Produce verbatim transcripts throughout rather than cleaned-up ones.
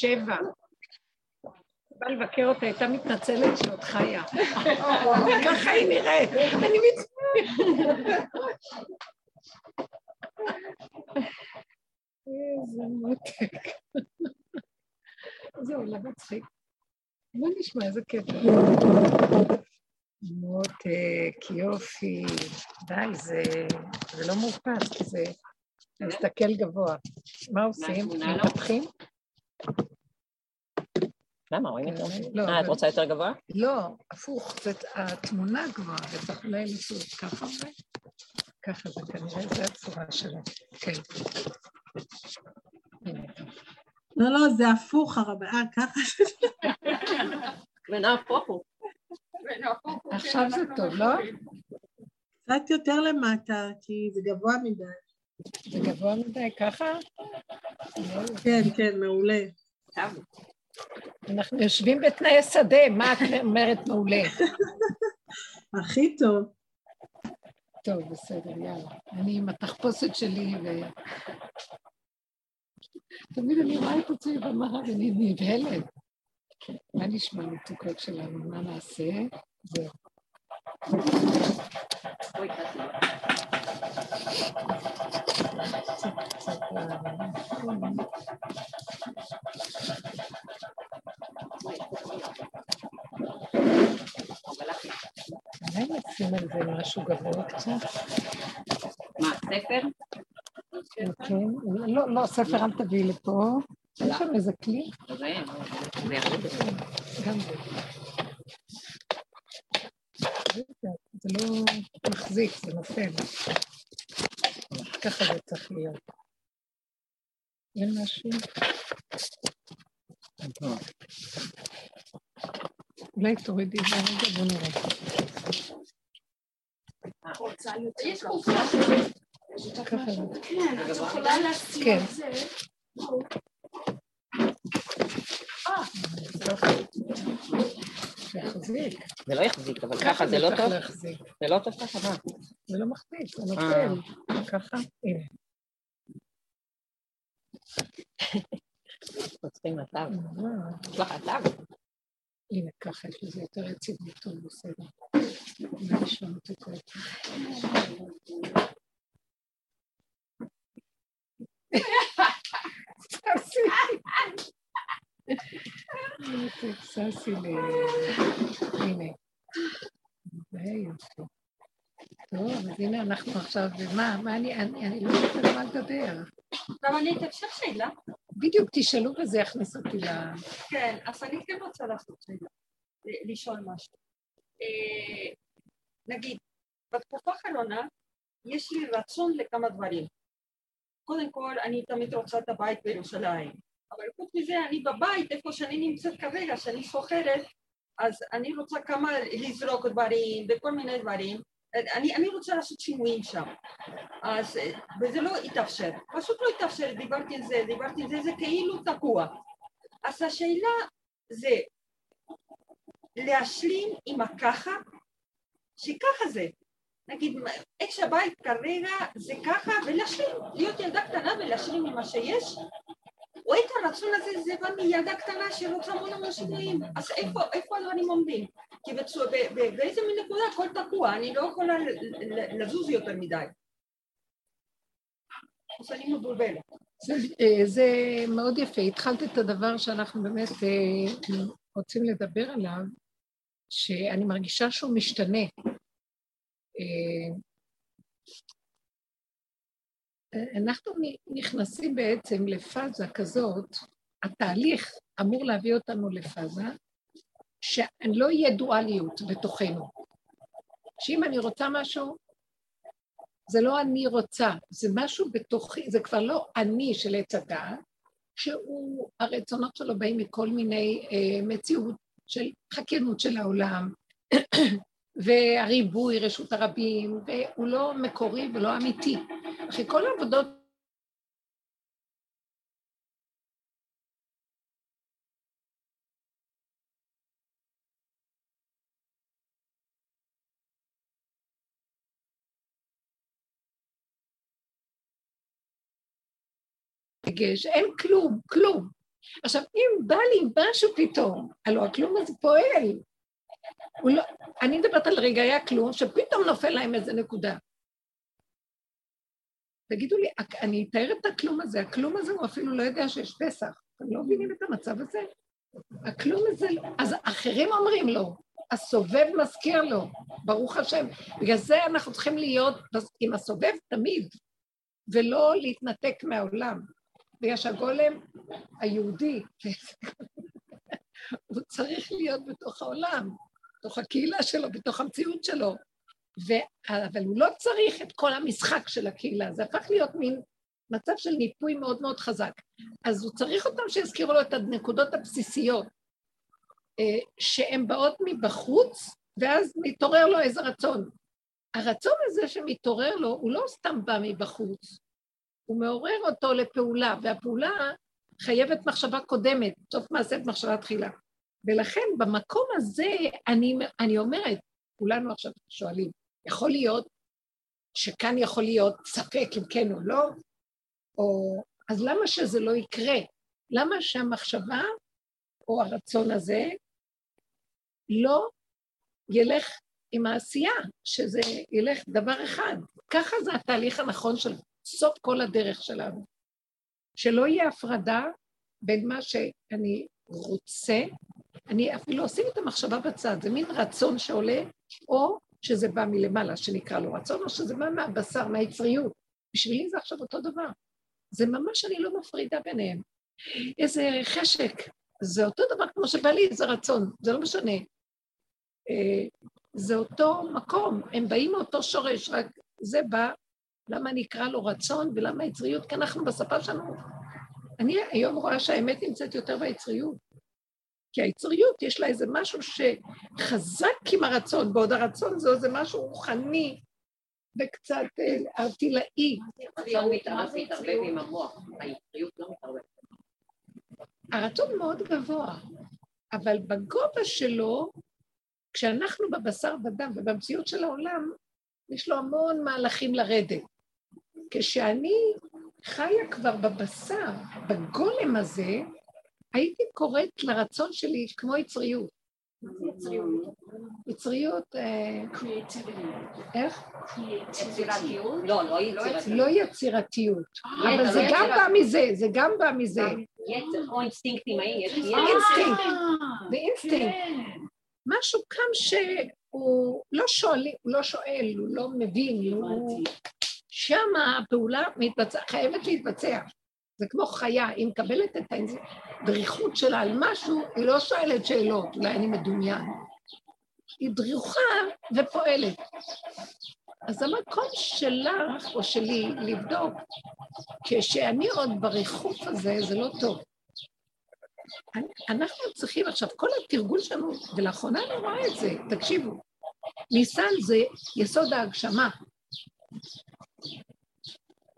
שבע. בא לבקר אותה, הייתה מתנצלת שעוד חיה. ככה היא נראית, אני מצטערת. איזה מותק. זה עולם מצחיק. בוא נשמע איזה קטע. מותק, יופי. די, זה לא מורפס, כי זה מסתכל גבוה. מה עושים? מתפתחים? למה? רואים יותר? אה, את רוצה יותר גבוה? לא, הפוך, זאת התמונה גבוהה, וצריך אולי לסוד ככה זה, ככה זה כנראה, זה הצורה שלו. כן. לא, לא, זה הפוך הרבה, ככה. בנה הפוך הוא. עכשיו זה טוב, לא? קצת יותר למטה, כי זה גבוה מדי. זה גבוה מדי, ככה? כן, כן, מעולה. טוב. אנחנו יושבים בתנאי שדה, מה את אומרת מעולה? הכי טוב. טוב, בסדר, יאללה. אני עם התחפושת שלי ו... תמיד אני רואה את עצמי במראה ואני נבהלת. מה נשמע מתוקות שלנו? מה נעשה? זהו. בואי קצת. קצת, קצת, אולי נשים על זה משהו גבוה קצת? מה, ספר? לא, לא, ספר אל תביאי לפה. אין שם איזה כלי? זה אין, זה ירד. גם זה. זה לא מחזיק, זה נופל. ככה זה צריך להיות. אין משהו? אולי תורידי, בוא נראה. יש חופשה שלך. כן, את יכולה להסתיר את זה. זה יחזיק. זה לא יחזיק, אבל ככה זה לא טוב. זה לא טוב ככה. זה לא מחזיק, זה נופל. ככה, הנה. פותחים עטב. יש לך עטב? הנה ככה, יש לזה יותר יציבות, טוב, בסדר. אני נשמע את הכל. ססי. ססי לי. הנה. טוב, אז הנה אנחנו עכשיו, ומה, מה אני, אני לא יודעת על מה לדבר. אבל אני אתאפשר שאלה. בדיוק, תשאלו וזה יכנס אותי ל... כן, אז אני כן רוצה לעשות שאלה, לשאול משהו. נגיד, בתקופה האחרונה, יש לי רצון לכמה דברים. קודם כל, אני תמיד רוצה את הבית בירושלים, אבל חוץ מזה, אני בבית, איפה שאני נמצאת כרגע, שאני שוכרת, אז אני רוצה כמה לזרוק דברים וכל מיני דברים. אני, אני רוצה לעשות שינויים שם, אז, וזה לא התאפשר, פשוט לא התאפשר, דיברתי על זה, דיברתי על זה, זה כאילו תקוע. אז השאלה זה להשלים עם הככה, שככה זה. נגיד, איך שהבית כרגע זה ככה, ולהשלים, להיות ילדה קטנה ולהשלים עם מה שיש, או את הרצון הזה זה בא מילדה קטנה שרוצה המון המון שינויים, אז איפה, איפה הדברים עומדים? כי בצו, ב, ב, באיזה מין נקודה הכל תקוע, אני לא יכולה לזוז יותר מדי. אז אני מבולבלת. זה, זה מאוד יפה, התחלת את הדבר שאנחנו באמת רוצים לדבר עליו, שאני מרגישה שהוא משתנה. אנחנו נכנסים בעצם לפאזה כזאת, התהליך אמור להביא אותנו לפאזה, שלא יהיה דואליות בתוכנו. שאם אני רוצה משהו, זה לא אני רוצה, זה משהו בתוכי, זה כבר לא אני של עץ הדעת, שהוא, הרצונות שלו באים מכל מיני אה, מציאות של חקיינות של העולם, והריבוי, רשות הרבים, והוא לא מקורי ולא אמיתי. אחרי כל העבודות אין כלום, כלום. עכשיו, אם בא לי משהו פתאום, הלוא הכלום הזה פועל. לא, אני מדברת על רגעי הכלום, שפתאום נופל להם איזה נקודה. תגידו לי, אני אתאר את הכלום הזה, הכלום הזה הוא אפילו לא יודע שיש פסח. אתם לא מבינים את המצב הזה? הכלום הזה, אז אחרים אומרים לו, הסובב מזכיר לו, ברוך השם. בגלל זה אנחנו צריכים להיות עם הסובב תמיד, ולא להתנתק מהעולם. בגלל שהגולם היהודי, הוא צריך להיות בתוך העולם, בתוך הקהילה שלו, בתוך המציאות שלו. ו... אבל הוא לא צריך את כל המשחק של הקהילה, זה הפך להיות מין מצב של ניפוי מאוד מאוד חזק. אז הוא צריך אותם שיזכירו לו את הנקודות הבסיסיות, שהן באות מבחוץ, ואז מתעורר לו איזה רצון. הרצון הזה שמתעורר לו, הוא לא סתם בא מבחוץ, הוא מעורר אותו לפעולה, והפעולה חייבת מחשבה קודמת, סוף מעשה במחשבה תחילה. ולכן במקום הזה, אני, אני אומרת, כולנו עכשיו שואלים, יכול להיות שכאן יכול להיות ספק אם כן או לא, או, אז למה שזה לא יקרה? למה שהמחשבה או הרצון הזה לא ילך עם העשייה, שזה ילך דבר אחד? ככה זה התהליך הנכון של סוף כל הדרך שלנו. שלא יהיה הפרדה בין מה שאני רוצה, אני אפילו עושים את המחשבה בצד, זה מין רצון שעולה, או שזה בא מלמעלה, שנקרא לו רצון, או שזה בא מהבשר, מהיצריות. בשבילי זה עכשיו אותו דבר. זה ממש, אני לא מפרידה ביניהם. איזה חשק, זה אותו דבר כמו שבא לי, זה רצון, זה לא משנה. זה אותו מקום, הם באים מאותו שורש, רק זה בא, למה נקרא לו רצון, ולמה היצריות, כי אנחנו בשפה שלנו. אני היום רואה שהאמת נמצאת יותר ביצריות. כי היצריות יש לה איזה משהו שחזק עם הרצון, בעוד הרצון זו זה משהו רוחני וקצת ארטילאי. הרצון מאוד גבוה, אבל בגובה שלו, כשאנחנו בבשר ודם ובמציאות של העולם, יש לו המון מהלכים לרדת. כשאני חיה כבר בבשר, בגולם הזה, הייתי קוראת לרצון שלי כמו יצריות. יצריות? יצריות... איך? יצירתיות? לא, לא יצירתיות. לא יצירתיות. אבל זה גם בא מזה, זה גם בא מזה. יצר או אינסטינקט אימאי. אינסטינקט. זה אינסטינקט. משהו כאן שהוא לא שואל, הוא לא מבין, הוא... שם הפעולה חייבת להתבצע. זה כמו חיה, היא מקבלת את הדריכות שלה על משהו, היא לא שואלת שאלות, אולי אני מדומיין. היא דריכה ופועלת. אז המקום שלך או שלי לבדוק, כשאני עוד בריחוף הזה, זה לא טוב. אנחנו צריכים עכשיו, כל התרגול שלנו, ולאחרונה אני רואה את זה, תקשיבו, ניסן זה יסוד ההגשמה.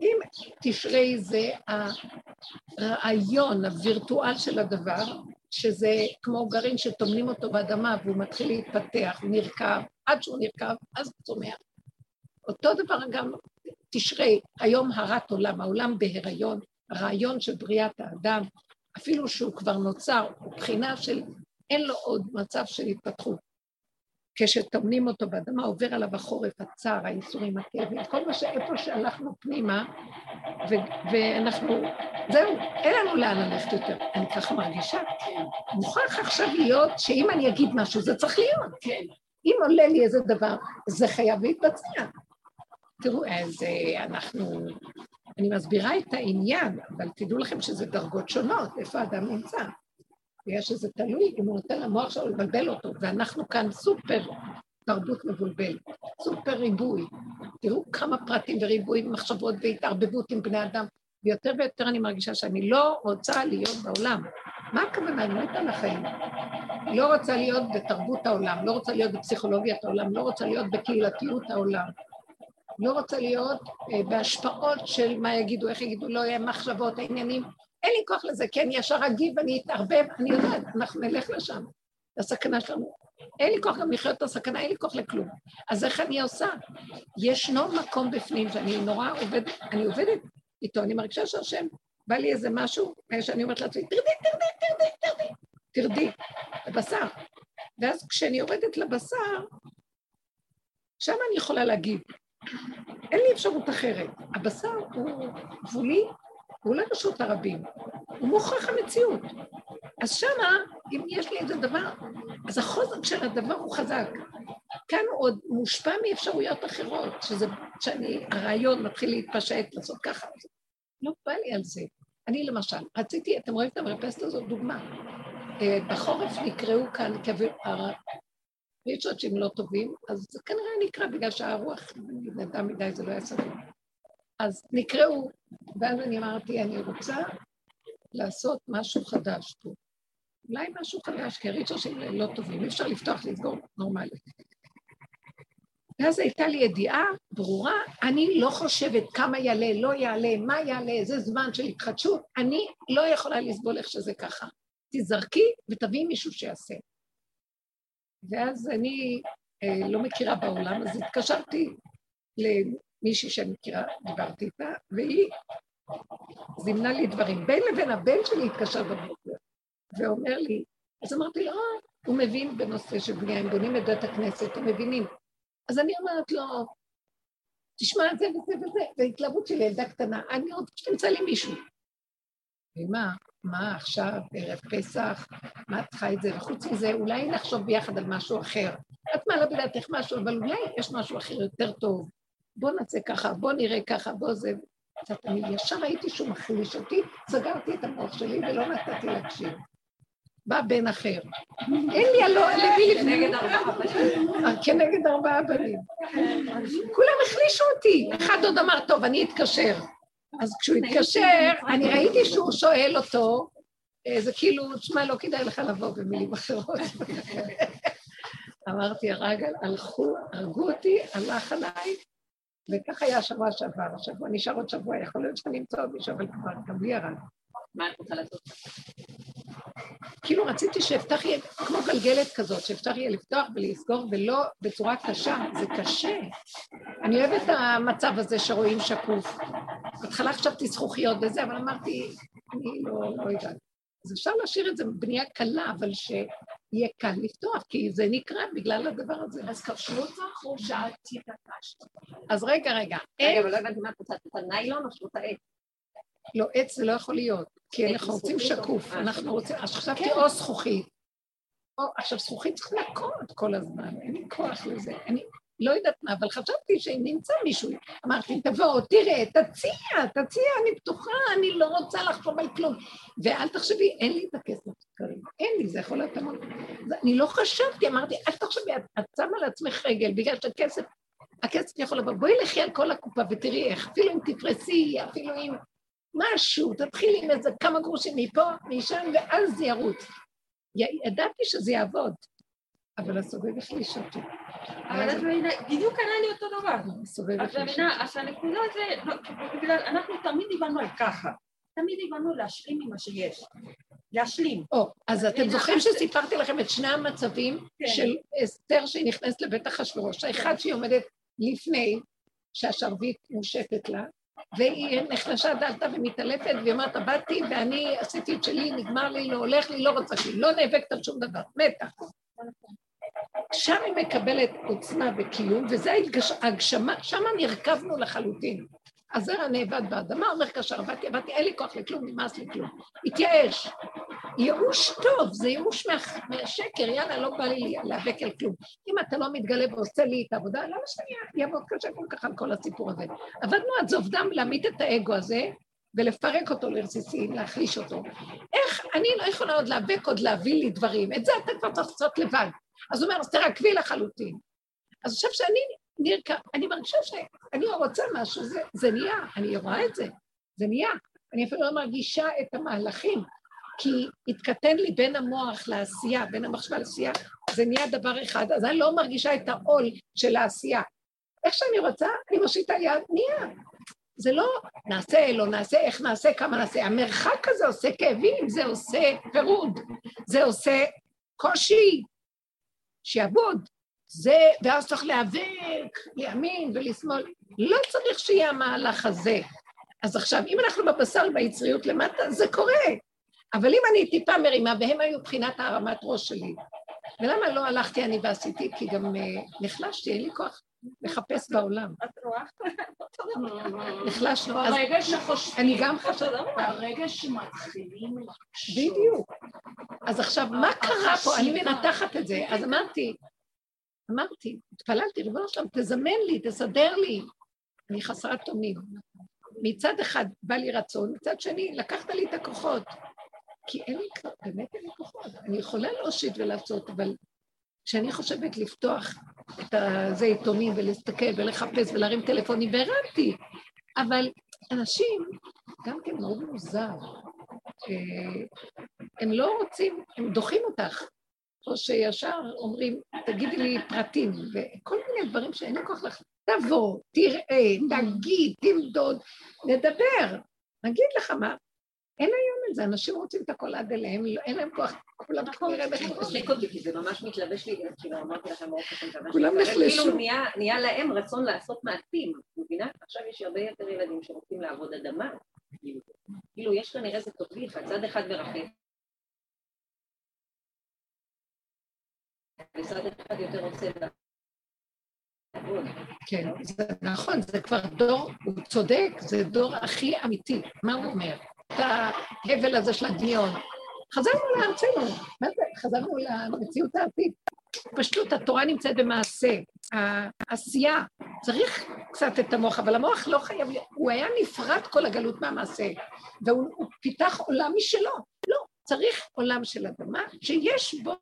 אם תשרי זה הרעיון, הווירטואל של הדבר, שזה כמו גרעין שתומנים אותו באדמה, והוא מתחיל להתפתח, הוא נרקב, עד שהוא נרקב, אז הוא צומח. אותו דבר גם תשרי, היום הרת עולם, העולם בהיריון, הרעיון של בריאת האדם, אפילו שהוא כבר נוצר, הוא בחינה של אין לו עוד מצב של התפתחות. כשתומנים אותו באדמה, עובר עליו החורף, הצער, האיסורים, הכאבים, כל מה שאיפה שהלכנו פנימה, ו- ואנחנו, זהו, אין לנו לאן ללכת יותר. אני ככה מרגישה, מוכרח עכשיו להיות שאם אני אגיד משהו, זה צריך להיות. כן. אם עולה לי איזה דבר, זה חייב להתבצע. תראו, אז אנחנו, אני מסבירה את העניין, אבל תדעו לכם שזה דרגות שונות, איפה האדם נמצא. בגלל שזה תלוי, אם הוא נותן למוח שלו לבלבל אותו, ואנחנו כאן סופר תרבות מבולבל, סופר ריבוי. תראו כמה פרטים וריבויים, מחשבות והתערבבות עם בני אדם, ויותר ויותר אני מרגישה שאני לא רוצה להיות בעולם. מה הכוונה? אני לא הייתה לחיים. לא רוצה להיות בתרבות העולם, לא רוצה להיות בפסיכולוגיית העולם, לא רוצה להיות בקהילתיות העולם, לא רוצה להיות בהשפעות של מה יגידו, איך יגידו, לא יהיה מחשבות, העניינים, אין לי כוח לזה, כי אני ישר אגיב, אני אתערבב, אני יודעת, אנחנו נלך לשם, לסכנה שלנו. אין לי כוח גם לחיות את הסכנה, אין לי כוח לכלום. אז איך אני עושה? ישנו מקום בפנים, שאני נורא עובדת, אני עובדת איתו, אני מרגישה שהשם בא לי איזה משהו, שאני אומרת לעצמי, תרדי, תרדי, תרדי, תרדי, תרדי, לבשר. ואז כשאני יורדת לבשר, שם אני יכולה להגיד, אין לי אפשרות אחרת. הבשר הוא גבולי, הוא לא רשות הרבים, הוא מוכרח המציאות. אז שמה, אם יש לי איזה דבר, אז החוזק של הדבר הוא חזק. כאן הוא עוד מושפע מאפשרויות אחרות, שזה, שאני, הרעיון מתחיל להתפשט, לעשות ככה. לא בא לי על זה. אני למשל, רציתי, אתם רואים את המרפסת הזאת, דוגמה. בחורף נקראו כאן כביר ריצות שהם לא טובים, אז זה כנראה נקרא בגלל שהרוח נדע מדי, זה לא היה סביר. אז נקראו, ואז אני אמרתי, אני רוצה לעשות משהו חדש פה. אולי משהו חדש, כי הריצות שהם לא טובים, אי אפשר לפתוח, לסגור נורמלי. ואז הייתה לי ידיעה ברורה, אני לא חושבת כמה יעלה, לא יעלה, מה יעלה, זה זמן של התחדשות, אני לא יכולה לסבול איך שזה ככה. תזרקי ותביאי מישהו שיעשה. ואז אני אה, לא מכירה בעולם, אז התקשרתי למישהי שאני מכירה, דיברתי איתה, והיא זימנה לי דברים. בין לבין הבן שלי התקשר בבוקר, ואומר לי, אז אמרתי לו, אה, הוא מבין בנושא של בנייה, הם בונים את דת הכנסת, הם מבינים. אז אני אומרת לו, תשמע את זה וזה וזה, והתלהבות שלי ילדה קטנה, אני רוצה שתמצא לי מישהו. ומה? מה עכשיו, ערב פסח, מה את חי את זה? וחוץ מזה, אולי נחשוב ביחד על משהו אחר. את מעלה בדעתך משהו, אבל אולי יש משהו אחר יותר טוב. בוא נעשה ככה, בוא נראה ככה, בוא זה. אני ישר הייתי שהוא מחליש אותי, סגרתי את המוח שלי ולא נתתי להקשיב. בא בן אחר. אין לי הלא, לבי לפני. כנגד ארבעה בנים. כולם החלישו אותי. אחד עוד אמר, טוב, אני אתקשר. אז כשהוא התקשר, אני ראיתי שהוא שואל אותו, זה כאילו, תשמע, לא כדאי לך לבוא במילים אחרות. אמרתי, הרגל, הלכו, הרגו אותי, הלך עליי, וכך היה שבוע שעבר, שבוע, נשאר עוד שבוע, יכול להיות שאני אמצא עוד מישהו, אבל כבר, גם בלי הרג. מה אני רוצה לעשות? כאילו רציתי שאפתח יהיה, כמו גלגלת כזאת, שאפתח יהיה לפתוח ולסגור, ולא בצורה קשה, זה קשה. אני אוהבת את המצב הזה שרואים שקוף. בהתחלה חשבתי זכוכיות וזה, אבל אמרתי, אני לא, לא יודעת. אז אפשר להשאיר את זה בנייה קלה, אבל שיהיה קל לפתוח, כי זה נקרא בגלל הדבר הזה. אז קרשו אותך או שאלתי את הקש? אז רגע, רגע. רגע, אבל לא הבנתי מה את רוצה, את הניילון או שרות העץ? לא, עץ זה לא יכול להיות, כי אנחנו רוצים שקוף, אנחנו רוצים, אז חשבתי או זכוכית, או עכשיו זכוכית צריך לקרות כל הזמן, אין לי כוח לזה, אני לא יודעת מה, אבל חשבתי שאם נמצא מישהו, אמרתי, תבוא, תראה, תציע, תציע, אני פתוחה, אני לא רוצה לחשוב על כלום, ואל תחשבי, אין לי את הכסף, אין לי, זה יכול להיות המון, אני לא חשבתי, אמרתי, אל תחשבי, את שמה לעצמך רגל, בגלל שהכסף, הכסף יכול לבוא, בואי לכי על כל הקופה ותראי איך, אפילו אם תפרסי, אפילו אם משהו, תתחיל עם איזה כמה גרושים מפה, משם, ואז זה ירוץ. ידעתי שזה יעבוד, אבל הסובב החליש אותי. אבל את מבינה, בדיוק קרה לי אותו דבר. הסובב החליש אותי. את מבינה, אז הנקודה זה, בגלל, אנחנו תמיד דיברנו על ככה, תמיד דיברנו להשלים ממה שיש, להשלים. או, אז אתם זוכרים שסיפרתי לכם את שני המצבים של אסתר שהיא נכנסת לבית אחשוורוש, האחד שהיא עומדת לפני שהשרביט מושטת לה, והיא נחלשה דלתה ומתעלפת, והיא אומרת, באתי ואני עשיתי את שלי, נגמר לי, לא הולך לי, לא רוצה שלי, לא נאבקת על שום דבר, מתה. שם היא מקבלת עוצמה וקיום, וזה ההגשמה, שם נרכבנו לחלוטין. הזרע נאבד באדמה, אומר כאשר, באתי, באתי, אין לי כוח לכלום, נמאס לי כלום. התייאש. ייאוש טוב, זה ייאוש מהשקר, יאללה, לא בא לי להיאבק על כלום. אם אתה לא מתגלה ועושה לי את העבודה, למה שאני אעבוד קשה כל כך על כל הסיפור הזה? עבדנו עד זוב דם להעמיד את האגו הזה, ולפרק אותו לרסיסים, להחליש אותו. איך? אני לא יכולה עוד להיאבק, עוד להביא לי דברים. את זה אתה כבר צריך לעשות לבד. אז הוא אומר, אז תרקבי לחלוטין. אז עכשיו שאני נרקב, אני מרגישה שאני לא רוצה משהו, זה, זה נהיה, אני רואה את זה, זה נהיה. אני אפילו לא מרגישה את המהלכים, כי התקטן לי בין המוח לעשייה, בין המחשבה לעשייה, זה נהיה דבר אחד, אז אני לא מרגישה את העול של העשייה. איך שאני רוצה, אני מושיטה יד, נהיה. זה לא נעשה, לא נעשה, איך נעשה, כמה נעשה. המרחק הזה עושה כאבים, זה עושה פירוד, זה עושה קושי, שיעבוד. זה, ואז צריך להיאבק, להאמין ולשמאל. לא צריך שיהיה המהלך הזה. אז עכשיו, אם אנחנו בבשר ביצריות למטה, זה קורה. אבל אם אני טיפה מרימה, והם היו בחינת הרמת ראש שלי, ולמה לא הלכתי אני ועשיתי? כי גם נחלשתי, אין לי כוח לחפש בעולם. את רואה? נחלשנו. הרגע שחושבים, אני גם חושבת. הרגע שמתחילים לחשוב. בדיוק. אז עכשיו, מה קרה פה? אני מנתחת את זה. אז אמרתי, אמרתי, התפללתי, ריבונו של עולם, תזמן לי, תסדר לי. אני חסרת תומים. מצד אחד בא לי רצון, מצד שני לקחת לי את הכוחות. כי אין לי, באמת אין לי כוחות. אני יכולה להושיט ולעשות, אבל כשאני חושבת לפתוח את זה עיתונים ולהסתכל ולחפש ולהרים טלפונים, והרמתי. אבל אנשים, גם כן מאוד מוזר, הם לא רוצים, הם דוחים אותך. או שישר אומרים, תגידי לי פרטים, וכל מיני דברים שאין לי כוח לך. תבוא, תראה, תגיד, תמדוד, נדבר. נגיד לך מה? אין היום את זה, אנשים רוצים את הכל עד אליהם, אין להם כוח, כולם נראה בכלל. תשתיק אותי, כי זה ממש מתלבש לי, כאילו אמרתי לכם, כולם נחלשו. כאילו נהיה להם רצון לעשות מעטים, מבינה? עכשיו יש הרבה יותר ילדים שרוצים לעבוד אדמה, כאילו יש כנראה איזה תופליך, הצד אחד מרחב. הצד אחד יותר רוצה לעבוד. כן, זה נכון, זה כבר דור, הוא צודק, זה דור הכי אמיתי. מה הוא אומר? את ההבל הזה של הדמיון. חזרנו לארצנו, מה זה? חזרנו למציאות העתיד. פשוט התורה נמצאת במעשה, העשייה. צריך קצת את המוח, אבל המוח לא חייב, הוא היה נפרד כל הגלות מהמעשה, והוא פיתח עולם משלו. לא, צריך עולם של אדמה שיש בו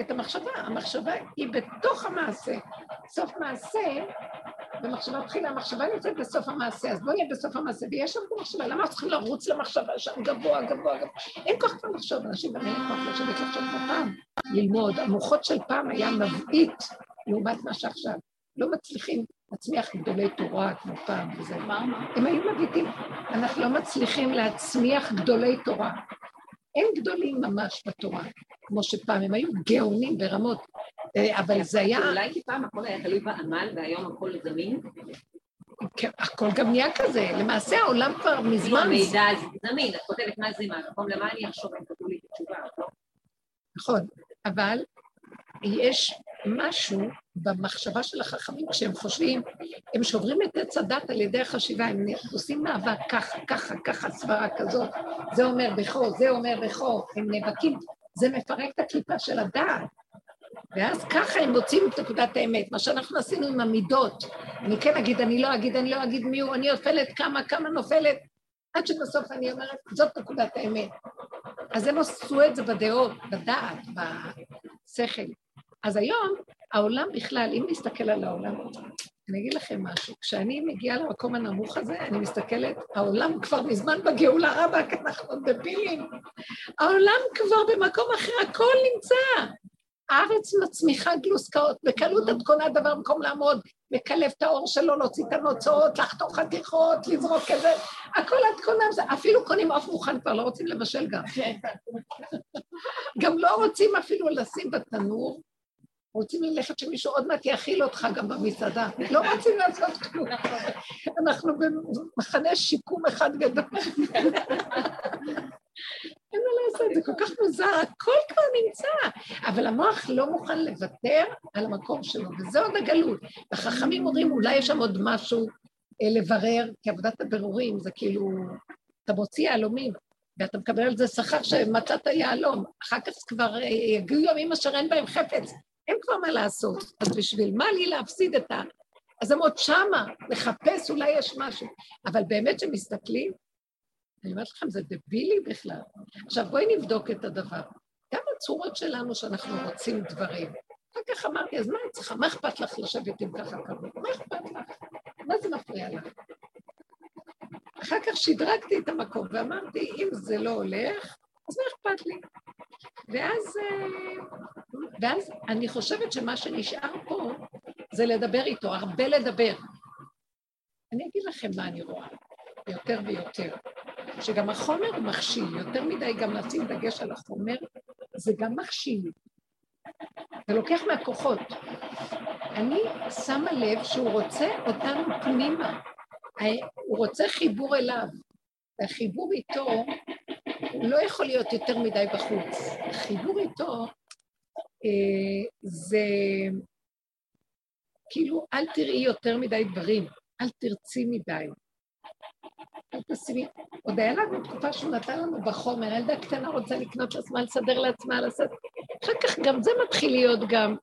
את המחשבה. המחשבה היא בתוך המעשה. סוף מעשה, במחשבה התחילה, המחשבה נמצאת בסוף המעשה, אז בוא נהיה בסוף המעשה, ויש שם במחשבה, למה צריכים לרוץ למחשבה שם גבוה, גבוה, גבוה? אין כוח כבר לחשוב, אנשים גם אין כוח לשבת לחשוב בפעם, ללמוד. המוחות של פעם היה מבעית לעומת מה שעכשיו. לא מצליחים להצמיח גדולי תורה כמו פעם, וזה מה? הם היו מבעיתים. אנחנו לא מצליחים להצמיח גדולי תורה. אין גדולים ממש בתורה, כמו שפעם, הם היו גאונים ברמות, אבל זה היה... אולי כי פעם הכל היה תלוי בעמל, והיום הכל זמין? הכל גם נהיה כזה, למעשה העולם כבר מזמן... מידע זמין, את כותבת מה זה מה, נכון? למה אני אחשוב, הם כתבו לי תשובה, לא? נכון, אבל יש משהו במחשבה של החכמים, כשהם חושבים, הם שוברים את הצדת על ידי החשיבה, הם עושים מאבק ככה, ככה, ככה, סברה כזאת, זה אומר בכו, זה אומר בכו, הם נאבקים, זה מפרק את הקליפה של הדעת, ואז ככה הם מוצאים את נקודת האמת, מה שאנחנו עשינו עם המידות, אני כן אגיד, אני לא אגיד, אני לא אגיד מי הוא, אני נופלת כמה, כמה נופלת, עד שבסוף אני אומרת, זאת נקודת האמת. אז הם עשו את זה בדעות, בדעת, בשכל. אז היום, העולם בכלל, אם נסתכל על העולם, אני אגיד לכם משהו, כשאני מגיעה למקום הנמוך הזה, אני מסתכלת, העולם כבר מזמן בגאולה רבה, כי אנחנו דבילים. העולם כבר במקום אחר, הכל נמצא. הארץ מצמיחה גלוסקאות, בקלות את קונה דבר במקום לעמוד, לקלף את האור שלו, להוציא את הנוצאות, לחתוך חתיכות, לזרוק כזה, הכל את קונה, אפילו קונים אוף מוכן כבר, לא רוצים לבשל גם. גם לא רוצים אפילו לשים בתנור, רוצים ללכת שמישהו עוד מעט יאכיל אותך גם במסעדה. לא רוצים לעשות כלום. אנחנו במחנה שיקום אחד גדול. אין מה לעשות, זה כל כך מוזר, הכל כבר נמצא. אבל המוח לא מוכן לוותר על המקום שלו, וזה עוד הגלות. החכמים אומרים, אולי יש שם עוד משהו לברר, כי עבודת הבירורים זה כאילו, אתה מוציא יהלומים, ואתה מקבל על זה שכר שמצאת יהלום. אחר כך כבר יגיעו ימים אשר אין בהם חפץ. אין כבר מה לעשות, אז בשביל מה לי להפסיד את ה... אז הם עוד שמה, לחפש, אולי יש משהו. אבל באמת שמסתכלים, אני אומרת לכם, זה דבילי בכלל. עכשיו בואי נבדוק את הדבר. גם הצורות שלנו שאנחנו רוצים דברים. אחר כך אמרתי, אז מה את צריכה? מה אכפת לך לשבת עם ככה כמובן? מה אכפת לך? מה זה מפריע לך? אחר כך שדרגתי את המקום ואמרתי, אם זה לא הולך, אז מה אכפת לי? ואז, ואז אני חושבת שמה שנשאר פה זה לדבר איתו, הרבה לדבר. אני אגיד לכם מה אני רואה, יותר ויותר. שגם החומר מכשיל, יותר מדי גם לשים דגש על החומר, זה גם מכשיל. זה לוקח מהכוחות. אני שמה לב שהוא רוצה אותנו פנימה. הוא רוצה חיבור אליו, והחיבור איתו הוא לא יכול להיות יותר מדי בחוץ. החיבור איתו אה, זה כאילו אל תראי יותר מדי דברים, אל תרצי מדי. עוד היה לנו תקופה שהוא נתן לנו בחומר, הילדה קטנה רוצה לקנות לעצמה, לסדר לעצמה, לעשות, אחר כך גם זה מתחיל להיות גם.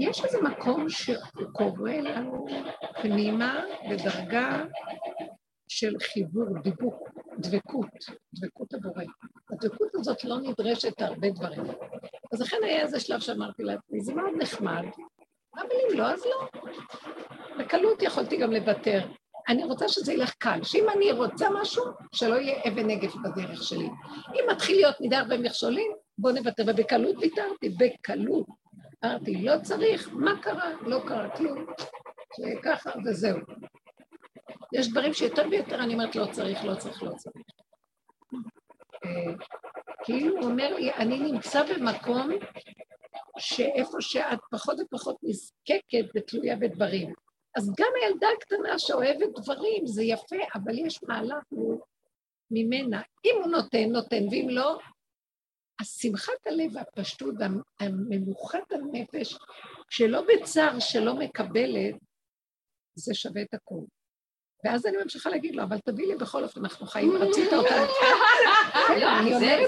יש איזה מקום שהוא קורא לנו פנימה בדרגה של חיבור, דיבוק, דבקות, דבקות הבורא. הדבקות הזאת לא נדרשת הרבה דברים. אז לכן היה איזה שלב שאמרתי לעצמי, זה מאוד נחמד, אבל אם לא, אז לא. בקלות יכולתי גם לוותר. אני רוצה שזה ילך קל, שאם אני רוצה משהו, שלא יהיה אבן נגף בדרך שלי. אם מתחיל להיות מדי הרבה מכשולים, בוא נוותר, ובקלות ויתרתי, בקלות. אמרתי, לא צריך, מה קרה? לא קרה כלום, שככה וזהו. יש דברים שיותר ויותר אני אומרת, לא צריך, לא צריך, לא צריך. כאילו הוא אומר לי, אני נמצא במקום שאיפה שאת פחות ופחות נזקקת ותלויה בדברים. אז גם הילדה הקטנה שאוהבת דברים, זה יפה, אבל יש מהלך ממנה. אם הוא נותן, נותן, ואם לא, השמחת הלב והפשטות, המנוחת הנפש, שלא בצער, שלא מקבלת, זה שווה את הכל. ואז אני ממשיכה להגיד לו, אבל תביא לי בכל אופן, אנחנו חיים, רצית אותה. לא, זה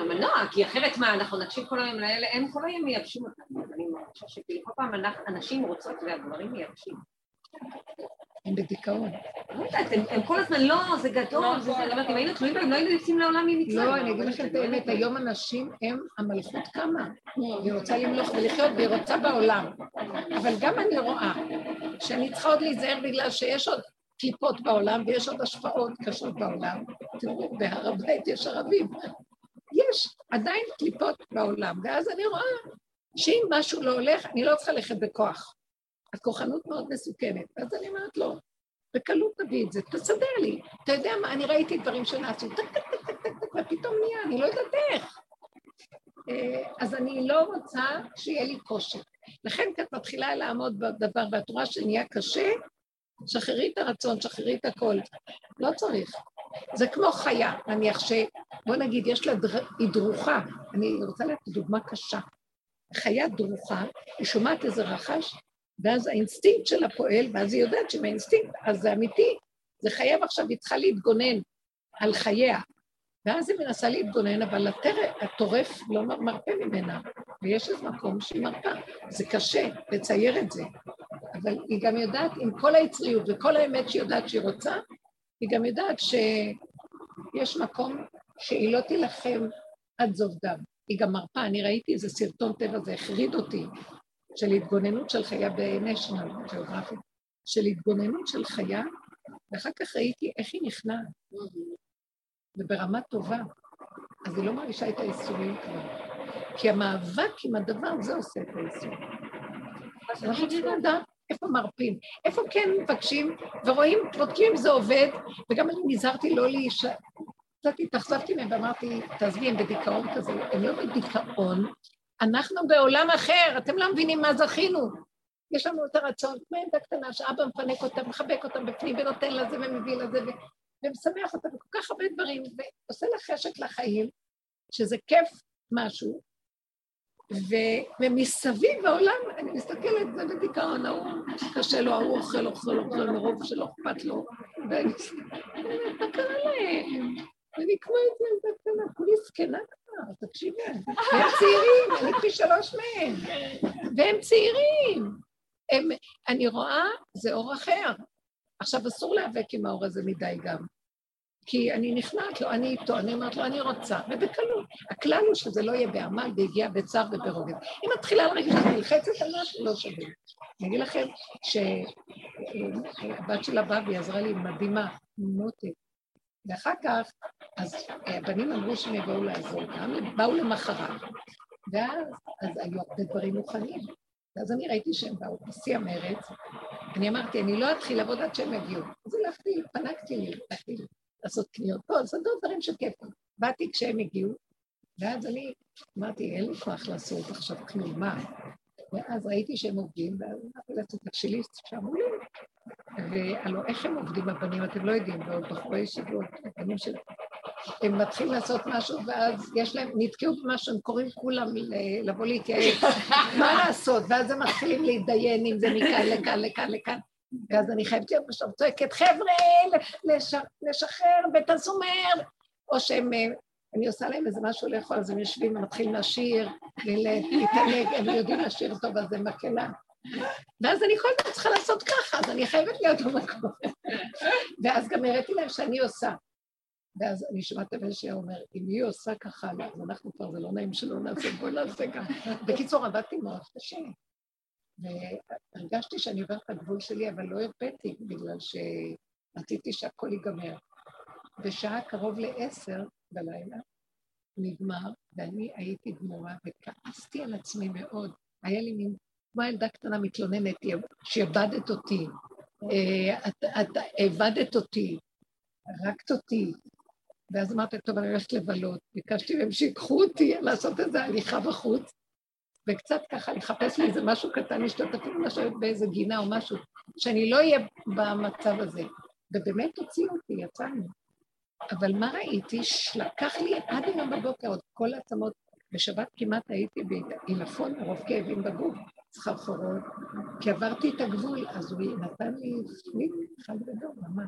המנוע, כי אחרת מה, אנחנו נקשיב כל היום לאלה, אין כל היום מייבשים אותנו. אני חושב שכל פעם אנשים רוצות והדברים מייבשים. הם בדיכאון. הם כל הזמן, לא, זה גדול, זה גדול. אם היינו תלויים בהם, לא היינו יוצאים לעולם ממצרים. לא, אני אגיד לכם את האמת, היום אנשים הם המלכות כמה. היא רוצה למלוך ולחיות, והיא רוצה בעולם. אבל גם אני רואה שאני צריכה עוד להיזהר בגלל שיש עוד קליפות בעולם, ויש עוד השפעות קשות בעולם. תראו, בהר הבית יש ערבים. יש עדיין קליפות בעולם, ואז אני רואה שאם משהו לא הולך, אני לא צריכה ללכת בכוח. הכוחנות מאוד מסוכנת, אז אני אומרת לו, בקלות תביא את זה, תסדר לי, אתה יודע מה, אני ראיתי דברים שנעשו, טק טק טק טק טק טק, ופתאום נהיה, אני לא יודעת איך. אז אני לא רוצה שיהיה לי קושי. לכן כשאת מתחילה לעמוד בדבר, ואת רואה שנהיה קשה, שחררי את הרצון, שחררי את הכל, לא צריך. זה כמו חיה, נניח ש... בוא נגיד, יש לה דר... היא דרוכה, אני רוצה לתת דוגמה קשה. חיה דרוכה, היא שומעת איזה רחש, ואז האינסטינקט שלה פועל, ואז היא יודעת שמהאינסטינקט, אז זה אמיתי, זה חייב עכשיו, היא צריכה להתגונן על חייה, ואז היא מנסה להתגונן, אבל הטורף לא מרפה ממנה, ויש איזה מקום שהיא מרפה, זה קשה לצייר את זה, אבל היא גם יודעת, עם כל היצריות וכל האמת שהיא יודעת שהיא רוצה, היא גם יודעת שיש מקום שהיא לא תילחם עד זוב דם, היא גם מרפה, אני ראיתי איזה סרטון טבע, זה החריד אותי, של התגוננות של חיה בנשנל, גיאוגרפית, של התגוננות של חיה, ואחר כך ראיתי איך היא נכנעת, וברמה טובה, אז היא לא מרגישה את האיסורים כבר, כי המאבק עם הדבר זה עושה את האיסורים. אנחנו צריכים לדעת איפה מרפים, איפה כן מבקשים, ורואים, בודקים אם זה עובד, וגם אני נזהרתי לא להישאר, קצת התאכזבתי מהם ואמרתי, תעזבי, הם בדיכאון כזה, הם לא בדיכאון, אנחנו בעולם אחר, אתם לא מבינים מה זכינו. יש לנו את הרצון, מה ילדה קטנה שאבא מפנק אותה, מחבק אותה בפנים ונותן לזה ומביא לזה ו... ומשמח אותה וכל כך הרבה דברים, ועושה לה חשק לחיים, שזה כיף משהו, ו... ומסביב העולם, אני מסתכלת, זה בדיכאון, ההוא קשה לו, ההוא אוכל, אוכל, אוכל, מרוב שלא אכפת לו, ואני אומרת, מה קרה להם? אני כמו את ילדה קטנה, כולי זקנה קטנה. תקשיבי, הם צעירים, אני פי שלוש מהם, והם צעירים. הם, אני רואה, זה אור אחר. עכשיו אסור להיאבק עם האור הזה מדי גם, כי אני נכנעת לו, אני איתו, אני אומרת לו, אני רוצה, ובקלות. הכלל הוא שזה לא יהיה בעמל, והגיע בצער וברוגב. אם מתחילה לרגע מלחצת על משהו, לא שווה. אני אגיד לכם שהבת של הבבי עזרה לי מדהימה, מותק. ואחר כך, אז הבנים אמרו שהם יבואו לעזור, הם באו למחרת, ואז היו הרבה דברים מוכנים, ואז אני ראיתי שהם באו, בשיא המרץ, אני אמרתי, אני לא אתחיל לעבוד עד שהם יגיעו, אז הלכתי, פנקתי לי, הלכתי לעשות קניות, כל זאת דברים שכיף, באתי כשהם הגיעו, ואז אני אמרתי, אין לי כוח לעשות עכשיו כלום, מה? ואז ראיתי שהם עובדים, אבל הצטח שלי שאמרו לי, והלא איך הם עובדים הבנים, אתם לא יודעים, ועוד בחורי ישיבות, הבנים שלהם, הם מתחילים לעשות משהו, ואז יש להם, נתקעו במשהו, הם קוראים כולם לבוא להתייעץ, מה לעשות, ואז הם מתחילים להתדיין, אם זה מכאן לכאן לכאן לכאן, ואז אני חייבת להיות משהו, צועקת, חבר'ה, לשחרר, ותעשו מהר, או שהם... אני עושה להם איזה משהו לאכול, אז הם יושבים, הם מתחילים לשיר, להתענג, הם יודעים לשיר טוב, אז זה מקלה. ואז אני כל כך צריכה לעשות ככה, אז אני חייבת להיות במקום. ואז גם הראיתי להם שאני עושה. ואז אני שמעת בן שאומר, אם היא עושה ככה, אז אנחנו כבר, זה לא נעים שלא נעשה, בואו נעשה ככה. בקיצור, עבדתי מאוד קשה. והרגשתי שאני עוברת את הגבול שלי, אבל לא הרפאתי, בגלל שרציתי שהכל ייגמר. בשעה קרוב לעשר, בלילה, נגמר, ואני הייתי גמורה וכעסתי על עצמי מאוד. היה לי מין, כמו הילדה קטנה מתלוננת, שעבדת אותי, את, את עבדת אותי, הרקת אותי, ואז אמרתי, טוב, אני הולכת לבלות, ביקשתי מהם שיקחו אותי לעשות איזה הליכה בחוץ, וקצת ככה לחפש לי איזה משהו קטן, לשתות אפילו לשבת באיזה גינה או משהו, שאני לא אהיה במצב הזה. ובאמת הוציאו אותי, יצאנו. אבל מה ראיתי? שלקח לי עד היום בבוקר עוד כל העצמות. בשבת כמעט הייתי באילפון, הרוב כאבים בגוף, סחרחורות, כי עברתי את הגבול, אז הוא נתן לי פליק אחד גדול, ממש,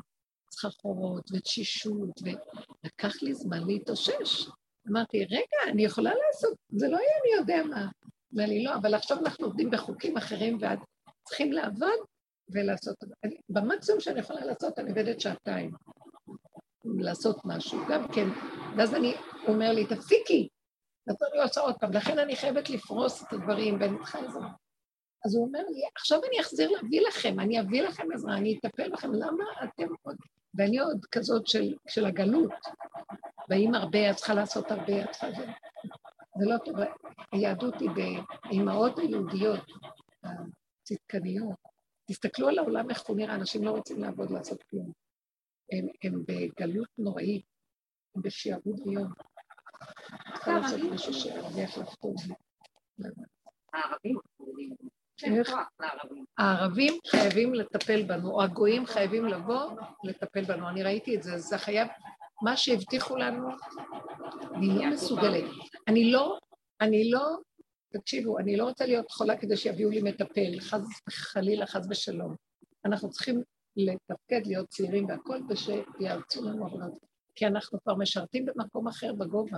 סחרחורות ותשישות, ולקח לי זמן להתאושש. אמרתי, רגע, אני יכולה לעשות, זה לא היה אני יודע מה. אמר לי, לא, אבל עכשיו אנחנו עובדים בחוקים אחרים, ואת צריכים לעבוד ולעשות. אני, במקסימום שאני יכולה לעשות, אני עובדת שעתיים. לעשות משהו, גם כן, ואז אני אומר לי, תפסיקי, נתן לי עושה עוד פעם, לכן אני חייבת לפרוס את הדברים, ואני צריכה עזרה. אז הוא אומר לי, עכשיו אני אחזיר להביא לכם, אני אביא לכם עזרה, אני אטפל לכם, למה אתם עוד, ואני עוד כזאת של, של הגלות, באים הרבה, את צריכה לעשות הרבה, את צריכה זה, זה לא טוב, היהדות היא באמהות היהודיות, הצדקניות, תסתכלו על העולם איך הוא נראה, אנשים לא רוצים לעבוד לעשות כלום, הם, הם בגלות נוראית, הם בשיעבוד היום. הערבים? הערבים חייבים לטפל בנו, או הגויים חייבים לבוא לטפל בנו. אני ראיתי את זה, זה חייב, מה שהבטיחו לנו, אני לא מסוגלת. אני לא, אני לא, תקשיבו, אני לא רוצה להיות חולה כדי שיביאו לי מטפל, חס וחלילה, חס ושלום. אנחנו צריכים... לתפקד, להיות צעירים והכל, ושיערצו לנו עבודות. כי אנחנו כבר משרתים במקום אחר בגובה.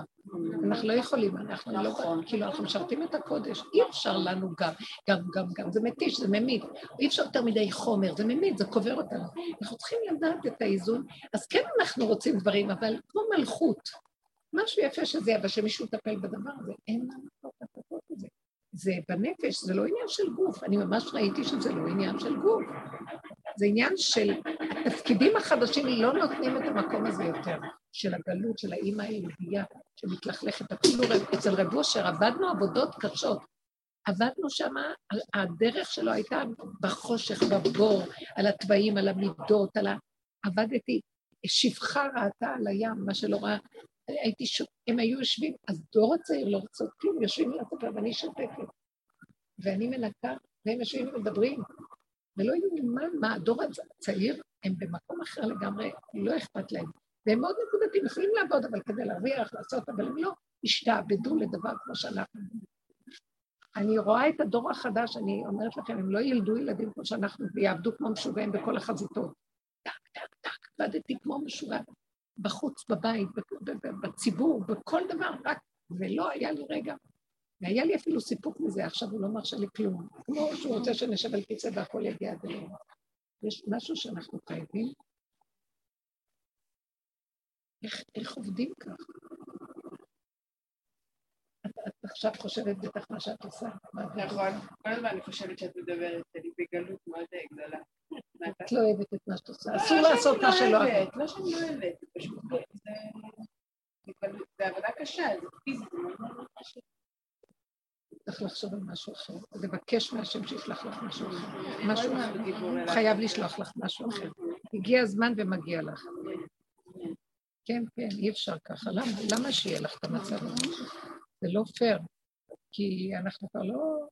אנחנו לא יכולים, אנחנו לא... כאילו, אנחנו משרתים את הקודש. אי אפשר לנו גם, גם, גם, גם. זה מתיש, זה ממית. אי אפשר יותר מדי חומר, זה ממית, זה קובר אותנו. אנחנו צריכים לדעת את האיזון. אז כן אנחנו רוצים דברים, אבל כמו מלכות. משהו יפה שזה יהיה, אבל שמישהו יטפל בדבר הזה. אין לנו לא תפקות את זה. זה בנפש, זה לא עניין של גוף. אני ממש ראיתי שזה לא עניין של גוף. זה עניין של התפקידים החדשים לא נותנים את המקום הזה יותר, של הגלות, של האימא היהודיה שמתלכלכת. אפילו אצל רב אושר עבדנו עבודות קשות, עבדנו שם, הדרך שלו הייתה בחושך, בבור, על הטבעים, על המידות, על ה... עבדתי, שפחה ראתה על הים, מה שלא ראה, הייתי ש... הם היו יושבים, אז דור הצעיר לא רצות כלום, יושבים לעצות, ואני שותקת, ואני מנקה, והם יושבים ומדברים, ולא יאומן מה, הדור הצעיר הם במקום אחר לגמרי, לא אכפת להם. והם מאוד נקודתיים, יכולים לעבוד, אבל כדי להרוויח, לעשות, אבל הם לא השתעבדו לדבר כמו שאנחנו. אני רואה את הדור החדש, אני אומרת לכם, הם לא ילדו ילדים כמו שאנחנו, ויעבדו כמו משוגעים בכל החזיתות. טק, טק, טק, עבדתי כמו משוגע, בחוץ, בבית, בציבור, בכל דבר, רק, ולא היה לי רגע. והיה לי אפילו סיפוק מזה, עכשיו הוא לא מרשה לי כלום. כמו שהוא רוצה שנשב על קיצה והכל יגיע עד אליו. יש משהו שאנחנו חייבים? איך, איך עובדים כך? את, את עכשיו חושבת בטח מה שאת עושה. נכון, כל הזמן אני חושבת שאת מדברת, אני בגלות מאוד גדולה. את לא אוהבת את מה שאת עושה, אסור לעשות מה שלא אוהבת. לא שאני לא אוהבת, זה פשוט, זה עבודה קשה, זה פיזית, זה מאוד קשה. צריך לחשוב על משהו אחר, לבקש מהשם שישלח לך משהו אחר, משהו אחר, חייב לשלוח לך משהו אחר, הגיע הזמן ומגיע לך. כן, כן, אי אפשר ככה, למה שיהיה לך את המצב הזה? זה לא פייר, כי אנחנו כבר לא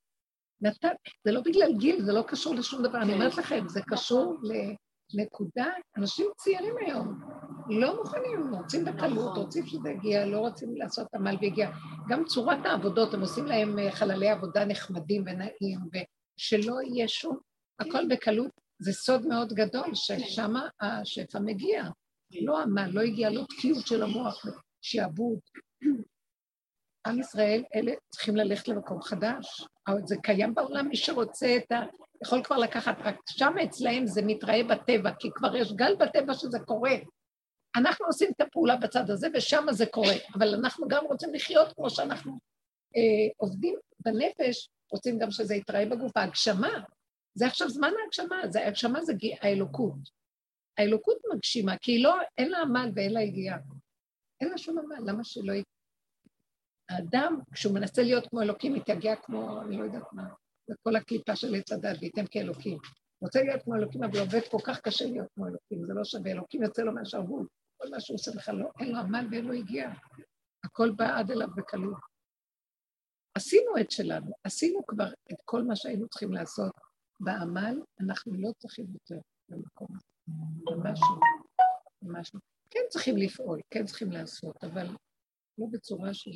נתן, זה לא בגלל גיל, זה לא קשור לשום דבר, אני אומרת לכם, זה קשור לנקודה, אנשים צעירים היום, לא מוכנים, רוצים בקלות, רוצים שזה יגיע, לא רוצים לעשות עמל ויגיע, גם צורת העבודות, הם עושים להם חללי עבודה נחמדים ונעים, ושלא יהיה שום, הכל בקלות, זה סוד מאוד גדול, ששם השפע מגיע, לא עמל, לא הגיע, לא תקיעות של המוח, שיעבוד, עם ישראל, אלה צריכים ללכת למקום חדש. זה קיים בעולם, מי שרוצה את ה... יכול כבר לקחת, רק שם אצלהם זה מתראה בטבע, כי כבר יש גל בטבע שזה קורה. אנחנו עושים את הפעולה בצד הזה, ושם זה קורה. אבל אנחנו גם רוצים לחיות כמו שאנחנו אה, עובדים בנפש, רוצים גם שזה יתראה בגוף. ההגשמה, זה עכשיו זמן ההגשמה, זה, ההגשמה זה האלוקות. האלוקות מגשימה, כי היא לא, אין לה עמל ואין לה הגיעה. אין לה שום עמל, למה שלא היא... האדם, כשהוא מנסה להיות כמו אלוקים, מתייגע כמו, אני לא יודעת מה, וכל הקליפה של עץ הדת, ואיתם כאלוקים. רוצה להיות כמו אלוקים, אבל עובד כל כך קשה להיות כמו אלוקים, זה לא שווה. אלוקים יוצא לו מהשרוול, כל מה שהוא עושה לך, לא, אין לו עמל ואין לו הגיע. הכל בא עד אליו בקלות. עשינו את שלנו, עשינו כבר את כל מה שהיינו צריכים לעשות. בעמל, אנחנו לא צריכים יותר במקום. משהו, משהו. כן צריכים לפעול, כן צריכים לעשות, אבל... לא בצורה של...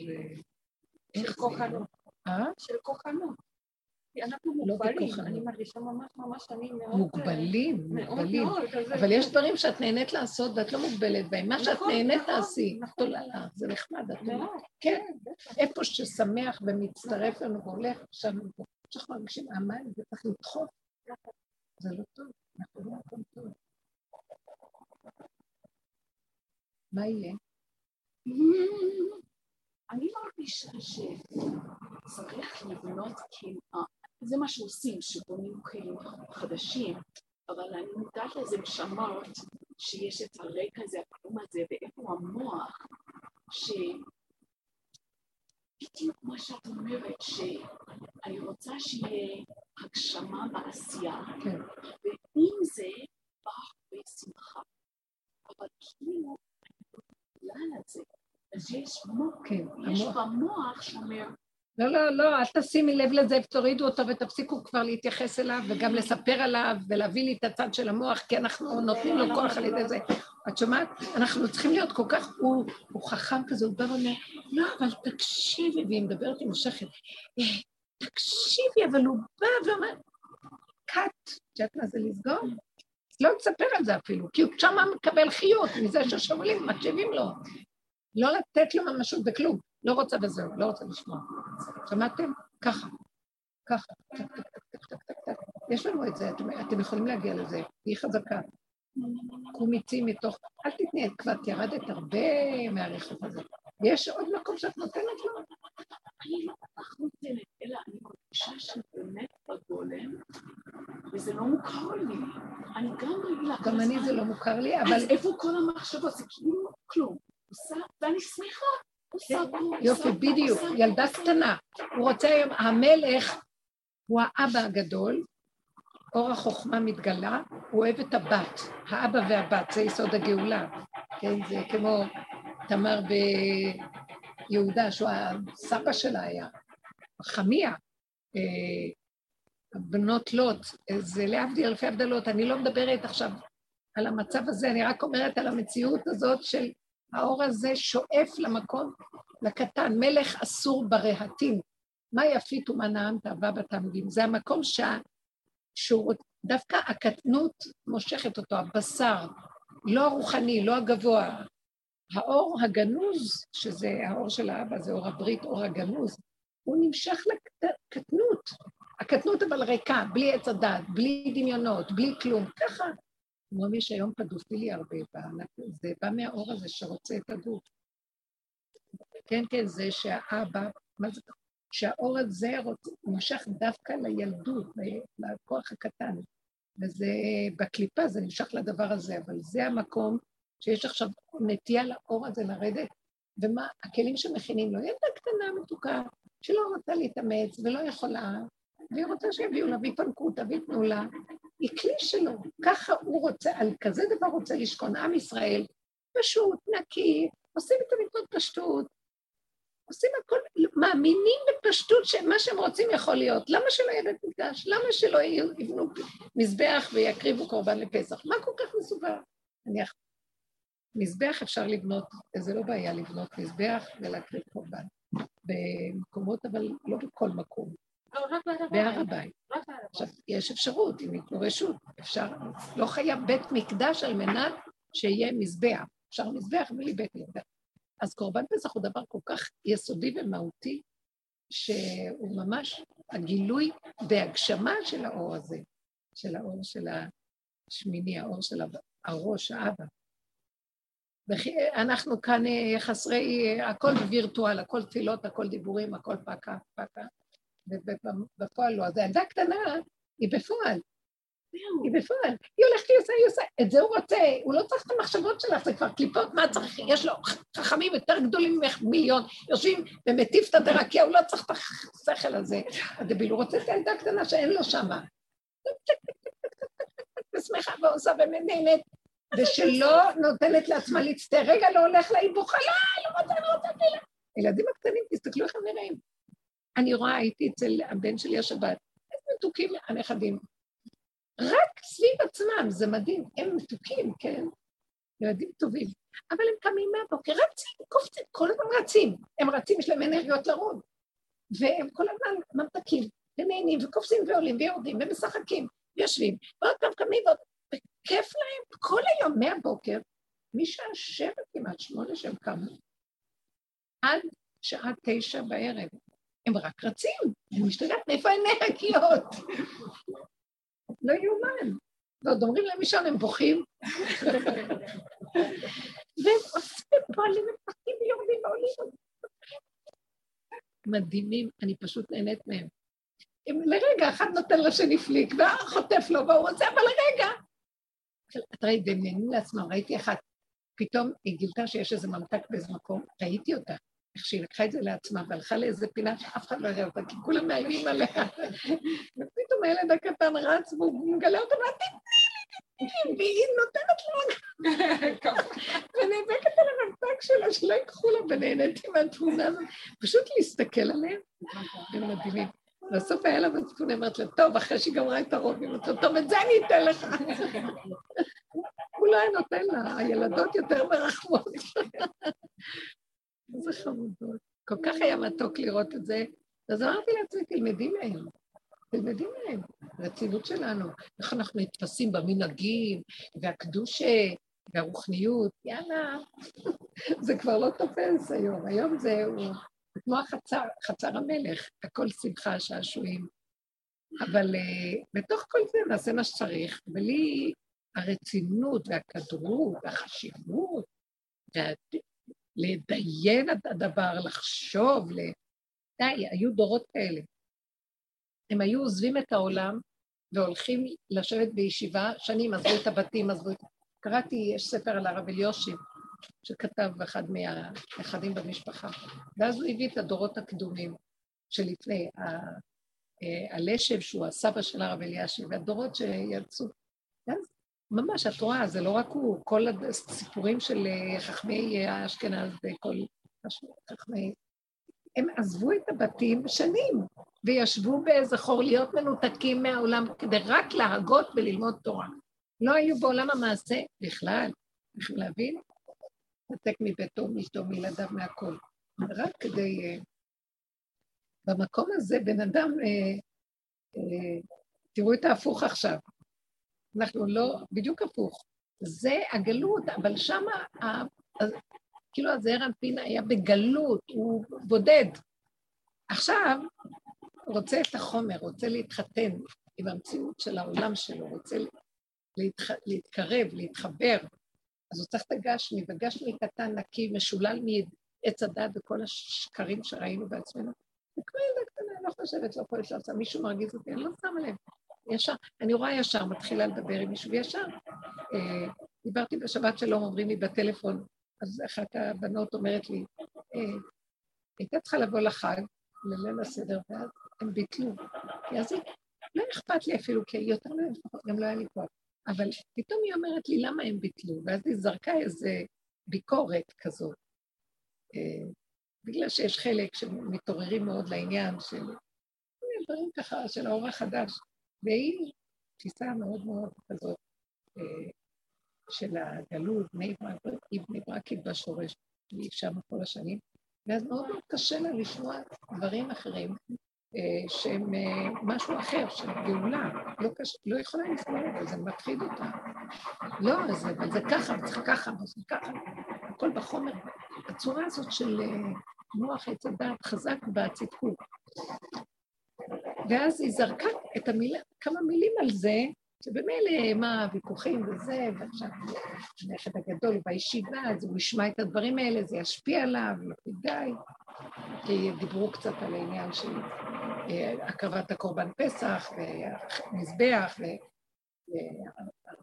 של כוחנות. אה? של כוחנות. כי אנחנו מוגבלים, אני מרגישה ממש ממש אני מאוד... מוגבלים, מוגבלים. אבל יש דברים שאת נהנית לעשות ואת לא מוגבלת בהם. מה שאת נהנית תעשי, תוללה, זה נחמד. כן, איפה ששמח ומצטרף לנו והולך, כשאנחנו מרגישים עמל, זה צריך לדחוף. זה לא טוב, אנחנו לא הכל טוב. מה יהיה? אני מרגישה שצריך לבנות, זה מה שעושים, שבונים כלים חדשים, אבל אני מודעת לזה משמעות שיש את הרקע הזה, הכלום הזה, ואיפה המוח, שבדיוק מה שאת אומרת, שאני רוצה שיהיה הגשמה בעשייה, ועם זה בא הרבה שמחה, אבל כאילו על זה, אז יש מוקר, יש במוח שאומר... לא, לא, לא, אל תשימי לב לזה, תורידו אותו ותפסיקו כבר להתייחס אליו, וגם לספר עליו, ולהביא לי את הצד של המוח, כי אנחנו נותנים לו כוח על ידי זה. את שומעת? אנחנו צריכים להיות כל כך... הוא חכם כזה, הוא בא ואומר, לא, אבל תקשיבי, והיא מדברת עם השכן, תקשיבי, אבל הוא בא ואומר, קאט, שאת מה זה לסגור? לא תספר על זה אפילו, כי הוא שם מקבל חיות מזה ששומעים, מקשיבים לו. לא לתת לו ממשות בכלום, לא רוצה וזהו, לא רוצה לשמוע. שמעתם? ככה, ככה, יש לנו את זה, אתם יכולים להגיע לזה, היא חזקה. קומיצים מתוך, אל תתנית, כבר ירדת הרבה מהריחוף הזה. יש עוד מקום שאת נותנת לו? אני לא כך נותנת, אלא אני מרגישה שבאמת בגולם, וזה לא מוכר לי. אני גם רגילה. גם אני זה לא מוכר לי, אבל... אז איפה כל המחשבות? זה כאילו כלום. ואני שמחה. יופי, בדיוק. ילדה קטנה. הוא רוצה היום, המלך הוא האבא הגדול, אור החוכמה מתגלה, הוא אוהב את הבת. האבא והבת, זה יסוד הגאולה. כן, זה כמו... תמר ביהודה, שהוא הסבא שלה היה, חמיה, בנות לוט, זה להבדיל אלפי הבדלות, אני לא מדברת עכשיו על המצב הזה, אני רק אומרת על המציאות הזאת של האור הזה שואף למקום, לקטן, מלך אסור ברהטים, מה יפית ומה נעמת הבא בתמדים, זה המקום שה, שהוא דווקא הקטנות מושכת אותו, הבשר, לא הרוחני, לא הגבוה, האור הגנוז, שזה האור של האבא, זה אור הברית, אור הגנוז, הוא נמשך לקטנות. הקטנות אבל ריקה, בלי עץ הדעת, בלי דמיונות, בלי כלום, ככה. כמו מי שהיום פדופילי לי הרבה, זה בא מהאור הזה שרוצה את הגוף. כן, כן, זה שהאבא, מה זה? שהאור הזה נמשך דווקא לילדות, לכוח הקטן. וזה, בקליפה זה נמשך לדבר הזה, אבל זה המקום, שיש עכשיו נטייה לאור הזה לרדת, ומה, הכלים שמכינים לו, ילדה קטנה מתוקה, שלא רוצה להתאמץ ולא יכולה, והיא רוצה שיביאו לה, והיא פנקו אותה, והיא תנו לה, היא כלי שלו, ככה הוא רוצה, על כזה דבר רוצה לשכון עם ישראל, פשוט, נקי, עושים את המצוות פשטות, עושים הכל, מאמינים בפשטות שמה שהם רוצים יכול להיות. למה שלא יהיה בית מקדש? למה שלא יבנו מזבח ויקריבו קורבן לפסח? מה כל כך מסובך? נניח, מזבח אפשר לבנות, זה לא בעיה לבנות מזבח ולהקריב קורבן במקומות, אבל לא בכל מקום. בהר הבית. עכשיו, יש אפשרות, אם ייתנו רשות, אפשר, לא חייב בית מקדש על מנת שיהיה מזבח. אפשר מזבח בלי בית מקדש. אז קורבן פסח הוא דבר כל כך יסודי ומהותי, שהוא ממש הגילוי בהגשמה של האור הזה, של האור של השמיני, האור של הראש, האבא. אנחנו כאן חסרי, הכל וירטואל, הכל תפילות, הכל דיבורים, הכל פקה, פקה, ובפועל לא. אז הילדה קטנה היא בפועל. היא בפועל, היא הולכת, היא עושה, היא עושה, את זה הוא רוצה, הוא לא צריך את המחשבות שלך, זה כבר קליפות, מה צריך, יש לו חכמים יותר גדולים ממך מיליון, יושבים ומטיף את הדרקיה, הוא לא צריך את השכל הזה, הדביל, הוא רוצה את הילדה קטנה שאין לו שמה, ושמחה ועושה ומנהנת, ושלא נותנת לעצמה להצטער, רגע לא הולך לה, היא בוחלה, לא רוצה, לא רוצה, לא. הילדים הקטנים, תסתכלו איך הם נראים, אני רואה, הייתי אצל הבן שלי השבת, איזה מתוקים הנכדים, רק סביב עצמם, זה מדהים, הם מתוקים, כן? ילדים טובים, אבל הם קמים מהבוקר, רצים, קופצים, כל הזמן רצים, הם רצים, יש להם אנרגיות לרוב, והם כל הזמן ממתקים, ונהנים, וקופצים ועולים ויורדים, ומשחקים, ויושבים, ועוד פעם קמים, ועוד, וכיף להם, כל היום מהבוקר, משעה שבע כמעט, שמונה שהם קמו, עד שעה תשע בערב, הם רק רצים, הם משתגעים, איפה האנרגיות? לא יומן. ועוד אומרים להם משם, הם בוכים. והם עושים פועלים, הם פחים ויורדים ועולים. מדהימים, אני פשוט נהנית מהם. לרגע, אחד נותן לשני פליק, והחוטף לו, והוא רוצה, אבל לרגע. את ראית, והם נהנים לעצמם, ראיתי אחת, פתאום היא גילתה שיש איזה ממתק באיזה מקום, ראיתי אותה. איך שהיא לקחה את זה לעצמה, והלכה לאיזה פינה שאף אחד לא הראה אותה, כי כולם מאיימים עליה. ופתאום הילד הקטן רץ, והוא מגלה אותה, והיא נותנת לו, ונאבקת על המבטק שלה, שלא יקחו לה, ונהניתי מהתמונה, פשוט להסתכל עליהם, הם מדהימים. בסוף היה לה מצפון, אמרת לה, טוב, אחרי שהיא גמרה את הרוב, היא אומרת לו, טוב, את זה אני אתן לך. הוא לא היה נותן לה, הילדות יותר מרחמות. איזה חמודות. כל כך היה מתוק לראות את זה. אז אמרתי לעצמי, תלמדים מהם. תלמדים מהם. הרצינות שלנו. איך אנחנו נתפסים במנהגים, והקדושה, והרוחניות. יאללה. זה כבר לא תופס היום. היום זה כמו החצר, חצר המלך. הכל שמחה, שעשועים. אבל בתוך כל זה נעשה מה שצריך. בלי הרצינות והכדרות, והחשיבות, והדעת, לדיין את הדבר, לחשוב, די, היו דורות כאלה. הם היו עוזבים את העולם והולכים לשבת בישיבה, שנים עזבו את הבתים, עזבו את... קראתי, יש ספר על הרב אליושי, שכתב אחד מהאחדים במשפחה, ואז הוא הביא את הדורות הקדומים שלפני, הלשב שהוא הסבא של הרב אליושי, והדורות שיצאו, ואז ממש, את רואה, זה לא רק הוא, כל הסיפורים של חכמי האשכנז וכל חכמי, הם עזבו את הבתים שנים, וישבו באיזה חור להיות מנותקים מהעולם, כדי רק להגות וללמוד תורה. לא היו בעולם המעשה בכלל, בכלל להבין, נתק מביתו, משתו, מילדיו, מהכל. רק כדי, במקום הזה, בן אדם, תראו את ההפוך עכשיו, אנחנו לא, בדיוק הפוך, זה הגלות, אבל שמה, כאילו הזעיר אנפין היה בגלות, הוא בודד. עכשיו, רוצה את החומר, רוצה להתחתן עם המציאות של העולם שלו, רוצה להתח... להתקרב, להתחבר, אז הוא צריך את הגשמי, וגשמי קטן, נקי, משולל מעץ הדעת וכל השקרים שראינו בעצמנו, וכמו ילדה קטנה, לא חושבת, לא פה יש לעצה, מישהו מרגיז אותי, אני לא שמה לב. ישר, אני רואה ישר, מתחילה לדבר עם מישהו ישר. אה, דיברתי בשבת שלום, אומרים לי בטלפון, אז אחת הבנות אומרת לי, אה, הייתה צריכה לבוא לחג, לליל הסדר, ואז הם ביטלו. כי אז היא, לא אכפת לי אפילו, כי יותר לא, גם לא היה לי כוח. אבל פתאום היא אומרת לי, למה הם ביטלו? ואז היא זרקה איזה ביקורת כזאת. אה, בגלל שיש חלק שמתעוררים מאוד לעניין של דברים ככה, של האור החדש, והיא תפיסה מאוד מאוד כזאת של הגלות, בני ברק, היא בני ברקית בשורש, היא שם כל השנים, ואז מאוד מאוד קשה לה לשמוע דברים אחרים, שהם משהו אחר, של גאולה, לא, קש... לא יכולה לשמוע אותה, זה מפחיד אותה. לא, זה, אבל זה ככה, זה ככה, זה ככה, הכל בחומר. הצורה הזאת של מוח עץ הדעת חזק בצדקות. ואז היא זרקה את המילה, כמה מילים על זה, שבמילא מה הוויכוחים וזה, ועכשיו הנכד הגדול בישיבה, אז הוא ישמע את הדברים האלה, זה ישפיע עליו, לא כדאי, כי דיברו קצת על העניין של הקרבת הקורבן פסח, והמזבח,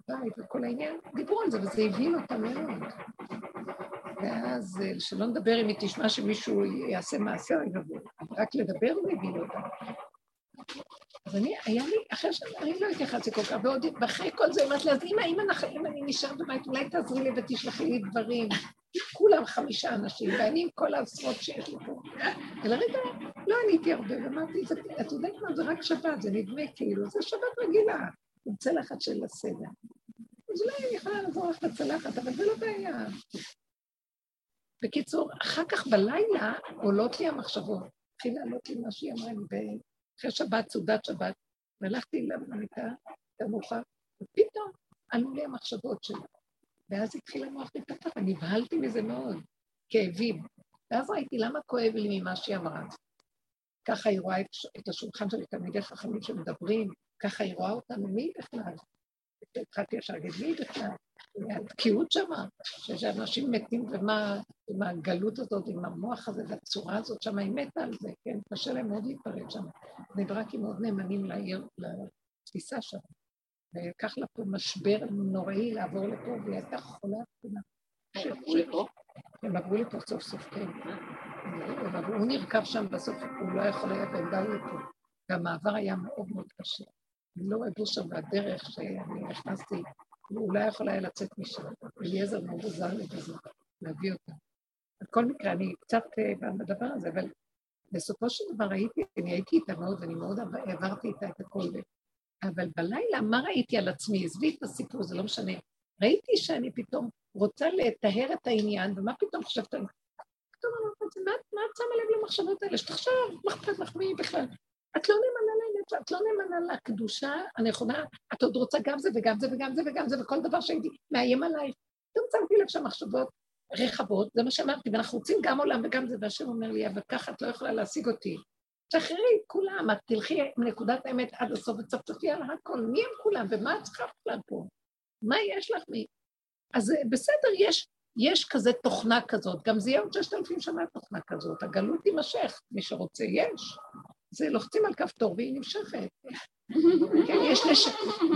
והבית וכל העניין, דיברו על זה, וזה הבין אותה מאוד. ואז שלא נדבר אם היא תשמע שמישהו יעשה מעשה, אבל רק לדבר הוא הבין אותה. אז אני, היה לי, אחרי שאני לא התייחסתי כל כך, ועוד, ואחרי כל זה, אמרתי לה, אז אמא, אם, אנחנו, אם אני נשאר בבית, אולי תעזרי לי ותשלחי לי דברים, כולם חמישה אנשים, ואני עם כל העשרות שיש לי פה. ולרגע, לא עניתי הרבה, ואמרתי, את יודעת מה, זה רק שבת, זה נדמה כאילו, זה שבת רגילה, עם צלחת של הסדר. אז אולי אני יכולה לעזור לך לצלחת, אבל זה לא בעיה. בקיצור, אחר כך בלילה עולות לי המחשבות, התחילה עלות לי מה שהיא אמרה לי ב... אחרי שבת, סעודת שבת, והלכתי למניקה, תמוכה, ופתאום עלו לי המחשבות שלה. ואז התחיל המוח להתפתח, ונבהלתי מזה מאוד, כאבים. ואז ראיתי למה כואב לי ממה שהיא אמרה. ככה היא רואה את השולחן של תלמידי חכמים שמדברים, ככה היא רואה אותנו, מי בכלל? התחלתי ישר להגיד, מי בכלל? התקיעות שמה, שאנשים מתים, ומה הגלות הזאת, עם המוח הזה, והצורה הזאת שמה, היא מתה על זה, כן? קשה להם מאוד להתפרד שמה. נברקים מאוד נאמנים לעיר, לתפיסה שמה. ולקח לה פה משבר נוראי לעבור לפה, והיא הייתה חולה. הם עברו לפה? הם עברו לפה סוף סוף, כן. הוא נרקב שם בסוף, הוא לא יכול היה, והם באו לפה. והמעבר היה מאוד מאוד קשה. הם לא עברו שם בדרך שאני נכנסתי, ואולי יכול היה לצאת משם, אליעזר מאוד עוזר לבזר, להביא אותה. בכל מקרה, אני קצת בדבר הזה, אבל בסופו של דבר ראיתי, אני הייתי איתה מאוד, ואני מאוד העברתי איתה את הכל, אבל בלילה, מה ראיתי על עצמי? עזבי את הסיפור, זה לא משנה. ראיתי שאני פתאום רוצה לטהר את העניין, ומה פתאום חשבת? פתאום אמרתי, מה את שמה לב למחשבות האלה? שתחשב, מחפת לך מי בכלל? את לא נאמנה לאמת, את לא נאמנה לקדושה הנכונה, את עוד רוצה גם זה וגם זה וגם זה וגם זה, וכל דבר שהייתי מאיים עלייך. אתם צמתי לב שהמחשבות רחבות, זה מה שאמרתי, ואנחנו רוצים גם עולם וגם זה, והשם אומר לי, אבל ככה את לא יכולה להשיג אותי. שחררי כולם, את תלכי מנקודת האמת עד הסוף, וצפצפי על הכל, מי הם כולם ומה את צריכה כולם פה? מה יש לך מי? אז בסדר, יש, יש כזה תוכנה כזאת, גם זה יהיה עוד ששת אלפים שנה תוכנה כזאת, הגלות תימשך, מי שרוצה יש. זה לוחצים על כפתור והיא נמשכת. כן, יש, נש...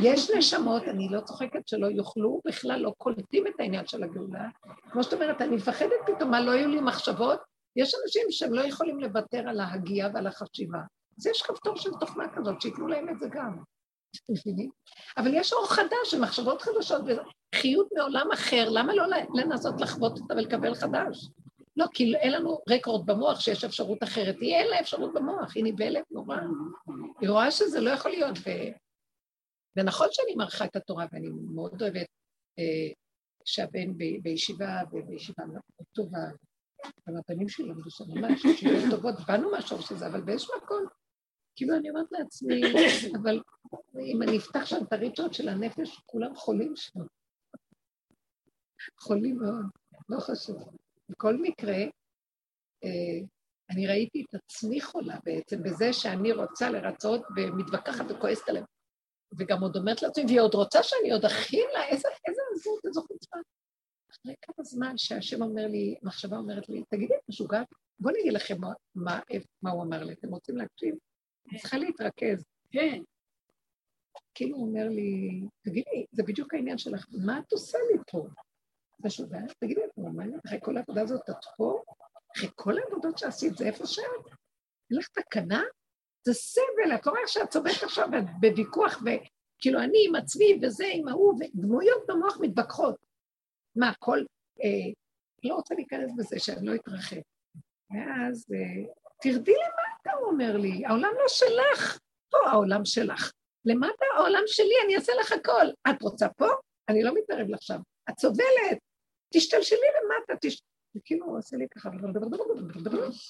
יש נשמות, אני לא צוחקת שלא יוכלו, בכלל לא קולטים את העניין של הגאולה. כמו שאת אומרת, אני מפחדת פתאום, מה לא היו לי מחשבות? יש אנשים שהם לא יכולים לוותר על ההגיעה ועל החשיבה. אז יש כפתור של תוכנה כזאת, שיקנו להם את זה גם. אבל יש אור חדש, מחשבות חדשות, חיות מעולם אחר, למה לא לנסות לחוות אותה ולקבל חדש? לא, כי אין לנו רקורד במוח שיש אפשרות אחרת. היא אין לה אפשרות במוח, היא ניבלת נורא. היא רואה שזה לא יכול להיות. ו... ונכון שאני מערכה את התורה, ואני מאוד אוהבת אה, שהבן ב- בישיבה, ובישיבה טובה, והבנים שלי למדו שם ממש, שיהיו טובות, באנו מהשורש הזה, אבל באיזשהו מקום, כאילו אני אומרת לעצמי, אבל אם אני אפתח שם את הריטות של הנפש, כולם חולים שם. חולים מאוד, לא חשוב. בכל מקרה, אני ראיתי את עצמי חולה בעצם, בזה שאני רוצה לרצות ומתווכחת וכועסת עליהם. וגם עוד אומרת לעצמי, והיא עוד רוצה שאני עוד אכין לה, איזה עזות, איזו חוצפה. אחרי כמה זמן שהשם אומר לי, המחשבה אומרת לי, תגידי, משוגע, בוא נגיד לכם מה הוא אמר לי, אתם רוצים להקשיב? אני צריכה להתרכז. כן. כאילו הוא אומר לי, תגידי, זה בדיוק העניין שלך, מה את עושה לי פה? משוגע, תגידי, נורמלית, אחרי כל העבודה הזאת, את פה, אחרי כל העבודות שעשית, זה איפה שאת? אין לך תקנה? זה סבל, את לא רואה שאת צובעת עכשיו בוויכוח, וכאילו אני עם עצמי וזה עם ההוא, ודמויות במוח מתבקחות. מה, הכל, אה, לא רוצה להיכנס בזה שאני לא אתרחב. ואז, תרדי למטה, הוא אומר לי, העולם לא שלך, פה העולם שלך. למטה העולם שלי, אני אעשה לך הכל. את רוצה פה? אני לא מתערב לך שם. את סובלת, תשתלשלי למטה, וכאילו הוא עושה לי ככה,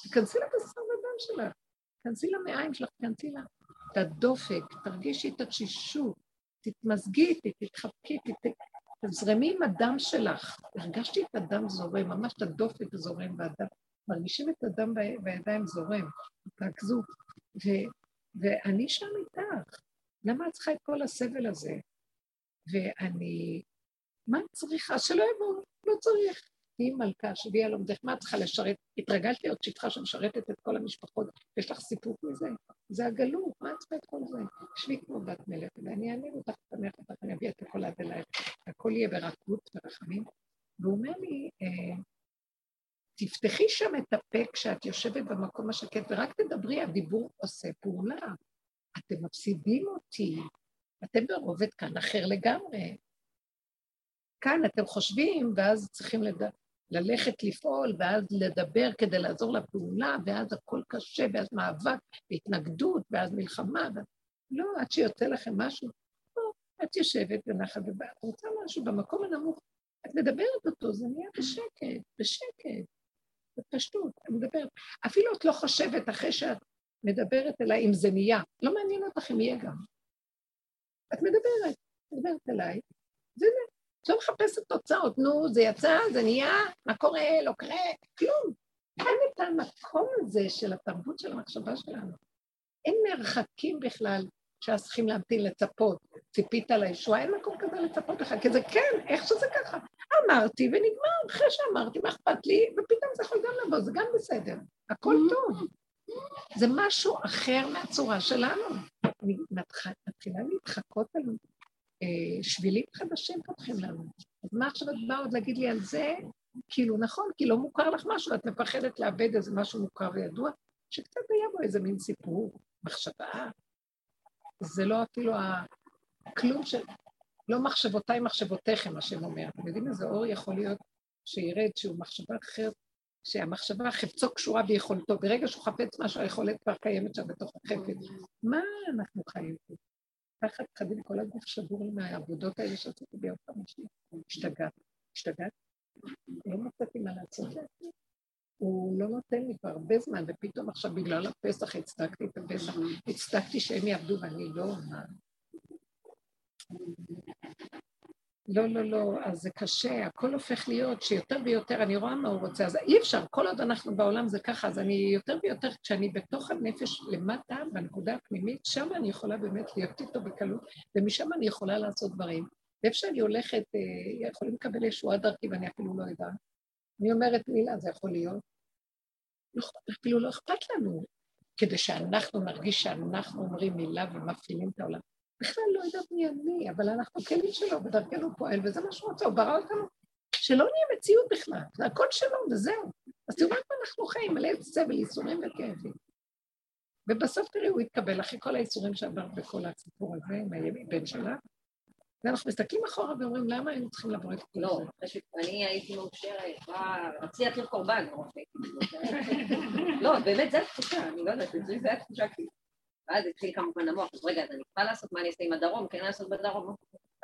תכנסי לבשר בדם שלך, תכנסי למעיים שלך, תכנסי לה, תדופק, תרגישי את התשישות, תתמזגי, תתחבקי, תזרמי עם הדם שלך. הרגשתי את הדם זורם, ממש את הדופק זורם והדם, מרגישים את הדם בידיים זורם, תעקזו, ואני שם איתך, למה את צריכה את כל הסבל הזה? ואני, מה את צריכה? שלא יבוא, לא צריך. היא מלכה, שבי על עומדך, מה את צריכה לשרת? התרגלת להיות שפחה שמשרתת את כל המשפחות, יש לך סיפוק מזה? זה הגלות, מה את צריכה את כל זה? שבי כמו בת מלך, ואני אעניב אותך, תמך אותך, אני אביא את הכל עד אליי, הכל יהיה ברכות ורחמים, והוא אומר לי, תפתחי שם את הפה כשאת יושבת במקום השקט, ורק תדברי, הדיבור עושה פעולה. אתם מפסידים אותי, אתם ברובד כאן אחר לגמרי. כאן אתם חושבים, ואז צריכים לד... ללכת לפעול, ואז לדבר כדי לעזור לפעולה, ואז הכל קשה, ואז מאבק, והתנגדות, ואז מלחמה. ואז... לא, עד שיוצא לכם משהו, לא, את יושבת בנחת, ואת רוצה משהו במקום הנמוך, את מדברת אותו, זה נהיה בשקט, בשקט, בפשטות, את מדברת. אפילו את לא חושבת אחרי שאת מדברת אליי, אם זה נהיה, לא מעניין אותך אם יהיה גם. את מדברת, מדברת אליי, זה זה. את לא מחפשת תוצאות, נו, זה יצא, זה נהיה, מה קורה, לא קרה, כלום. אין את המקום הזה של התרבות של המחשבה שלנו. אין מרחקים בכלל שאז צריכים להמתין לצפות. ציפית על הישועה, אין מקום כזה לצפות לך, כי זה כן, איך שזה ככה. אמרתי ונגמר, אחרי שאמרתי, מה אכפת לי, ופתאום זה יכול גם לבוא, זה גם בסדר. הכל טוב. זה משהו אחר מהצורה שלנו. אני מתחילה להתחקות עלינו. שבילים חדשים פותחים לנו. אז מה עכשיו את באה עוד להגיד לי על זה? כאילו, נכון, כי לא מוכר לך משהו, את מפחדת לאבד איזה משהו מוכר וידוע, שקצת היה בו איזה מין סיפור, מחשבה. זה לא אפילו הכלום של... לא מחשבותיי, מחשבותיכם, השם אומר. אתם יודעים איזה אור יכול להיות שירד שהוא מחשבה אחרת, שהמחשבה חפצו קשורה ביכולתו, ברגע שהוא חפץ משהו, היכולת כבר קיימת שם בתוך החפץ. מה אנחנו חיים פה? תחת חדים, כל הגוף שבור לי מהעבודות האלה שעשיתי ביום חמישי. השתגעת, השתגעת. לא מצאתי מה לעשות לעצמי. הוא לא נותן לי כבר הרבה זמן, ופתאום עכשיו בגלל הפסח הצדקתי את הפסח. הצדקתי שהם יעבדו ואני לא אומר. לא, לא, לא, אז זה קשה, הכל הופך להיות שיותר ויותר, אני רואה מה הוא רוצה, אז אי אפשר, כל עוד אנחנו בעולם זה ככה, אז אני יותר ויותר, כשאני בתוך הנפש למטה, בנקודה הפנימית, שם אני יכולה באמת להיות איתו בקלות, ומשם אני יכולה לעשות דברים. ואיפה שאני הולכת, יכולים לקבל ישועה דרכי, ואני אפילו לא יודע. אני אומרת, מילה, זה יכול להיות. אפילו לא אכפת לנו, כדי שאנחנו נרגיש שאנחנו אומרים מילה ומפעילים את העולם. בכלל לא יודעת מי אני, אבל אנחנו כלים שלו, בדרכנו פועל, וזה מה שהוא רוצה, הוא ברא אותנו, שלא נהיה מציאות בכלל, זה הכל שלו, וזהו. אז תראו מה אנחנו חיים, מלא סבל, איסורים וכאבים. ובסוף תראי, הוא יתקבל, אחרי כל האיסורים שעבר בכל הסיפור הזה, עם הבן שלה, ואנחנו מסתכלים אחורה ואומרים, למה היינו צריכים לעבור את כל זה? לא, פשוט, אני הייתי מאושרת, רציתי להקריב קורבן, לא, באמת, זה התחושה, אני לא יודעת, זה התחושה כאילו. ואז התחיל כמובן המוח, אז רגע, אז אני כבר לעשות מה אני אעשה עם הדרום, כן לעשות בדרום,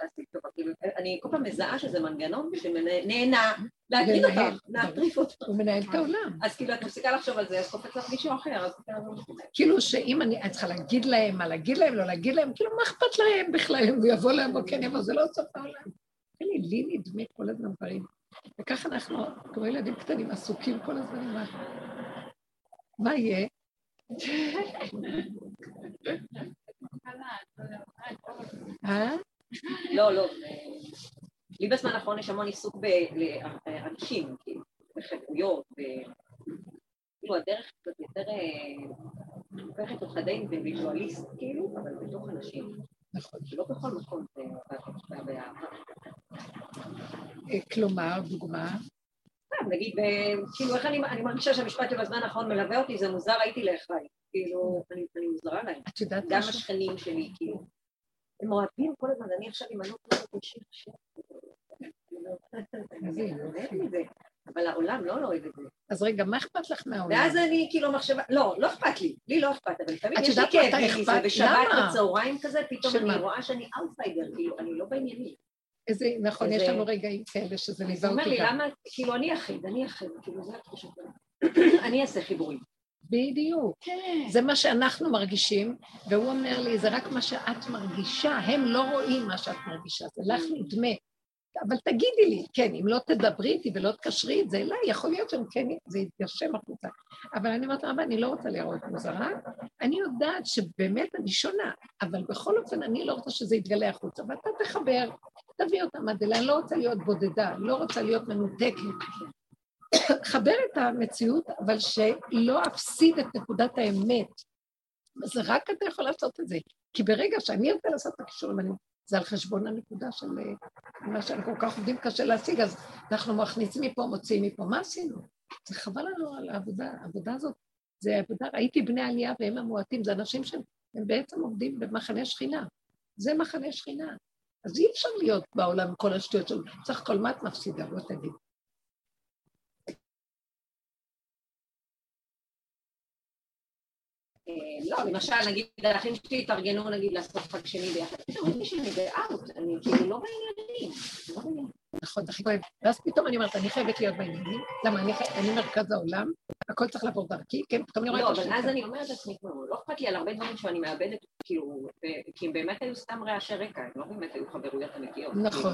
אז תקטוב, כאילו, אני כל פעם מזהה שזה מנגנון שנהנה להגיד אותם, להטריף אותם. הוא מנהל את העולם. אז כאילו, את מפסיקה לחשוב על זה, אז קופץ לך מישהו אחר, אז כאילו... כאילו שאם אני צריכה להגיד להם, מה להגיד להם, לא להגיד להם, כאילו, מה אכפת להם בכלל, אם הוא יבוא להם, או כן, אבל זה לא סוף העולם. כאילו, לי נדמה כל הזמן דברים, וככה אנחנו, כמו ילדים קטנים, עסוקים כל הזמן, מה יהיה? לא, לא, לי בזמן האחרון יש המון עיסוק באנשים, בחברויות, כאילו הדרך קצת יותר הופכת אותך די אינדיבידואליסט, כאילו, אבל בתוך אנשים, לא בכל מקום זה נובע באהבה. כלומר, דוגמה? נגיד, כאילו, איך אני מרגישה שהמשפט שבזמן האחרון מלווה אותי, זה מוזר, הייתי לאחראי. כאילו, אני מוזרה להם. את יודעת משהו? גם השכנים שלי, כאילו. הם אוהבים כל הזמן, אני עכשיו עם הנוכנות, אני שיר, שיר. אני לא יודעת מזה. אבל העולם לא אוהב את זה. אז רגע, מה אכפת לך מהעולם? ואז אני כאילו מחשבה, לא, לא אכפת לי, לי לא אכפת, אבל לפעמים יש לי כאב מזה, בשבת בצהריים כזה, פתאום אני רואה שאני אאוטסיידר, כאילו, אני לא בעניינים. איזה, נכון, יש לנו רגעים כאלה שזה ליווה אותי גם. זאת אומרת לי, למה, כאילו, אני יחיד, אני יחיד, כאילו, זה התחושה שלנו. אני אעשה חיבורים. בדיוק. זה מה שאנחנו מרגישים, והוא אומר לי, זה רק מה שאת מרגישה, הם לא רואים מה שאת מרגישה, זה לך נדמה. אבל תגידי לי, כן, אם לא תדברי איתי ולא תקשרי את זה אליי, יכול להיות שם כן, זה יתגשם החוצה. אבל אני אומרת, רבה, אני לא רוצה להראות מוזרה, אני יודעת שבאמת אני שונה, אבל בכל אופן אני לא רוצה שזה יתגלה החוצה, ואתה תחבר, תביא אותם עד אליי, אני לא רוצה להיות בודדה, לא רוצה להיות מנותקת. חבר את המציאות, אבל שלא אפסיד את נקודת האמת. אז רק אתה יכול לעשות את זה, כי ברגע שאני רוצה לעשות את הקישורים, אני... זה על חשבון הנקודה של מה שאנחנו כל כך עובדים קשה להשיג, אז אנחנו מכניסים מפה, מוציאים מפה, מה עשינו? זה חבל לנו על העבודה, העבודה הזאת, זה עבודה, ראיתי בני עלייה והם המועטים, זה אנשים שהם בעצם עובדים במחנה שכינה, זה מחנה שכינה, אז אי אפשר להיות בעולם כל השטויות שלנו, צריך כל מה את מפסידה, לא תגיד. לא, למשל, נגיד, האחים שלי התארגנו, נגיד, לעשות חג שני ביחד. פתאום אני שאני באאוט, אני כאילו לא בעניינים. נכון, הכי כואב. ואז פתאום אני אומרת, אני חייבת להיות בעניינים. למה, אני מרכז העולם, הכל צריך לעבור דרכי, כן? פתאום אני רואה את השני. לא, אבל אז אני אומרת לעצמי, לא אכפת לי על הרבה דברים שאני מאבדת, כאילו, כי הם באמת היו סתם רעשי רקע, הם לא באמת היו חברויות אמיתיות. נכון,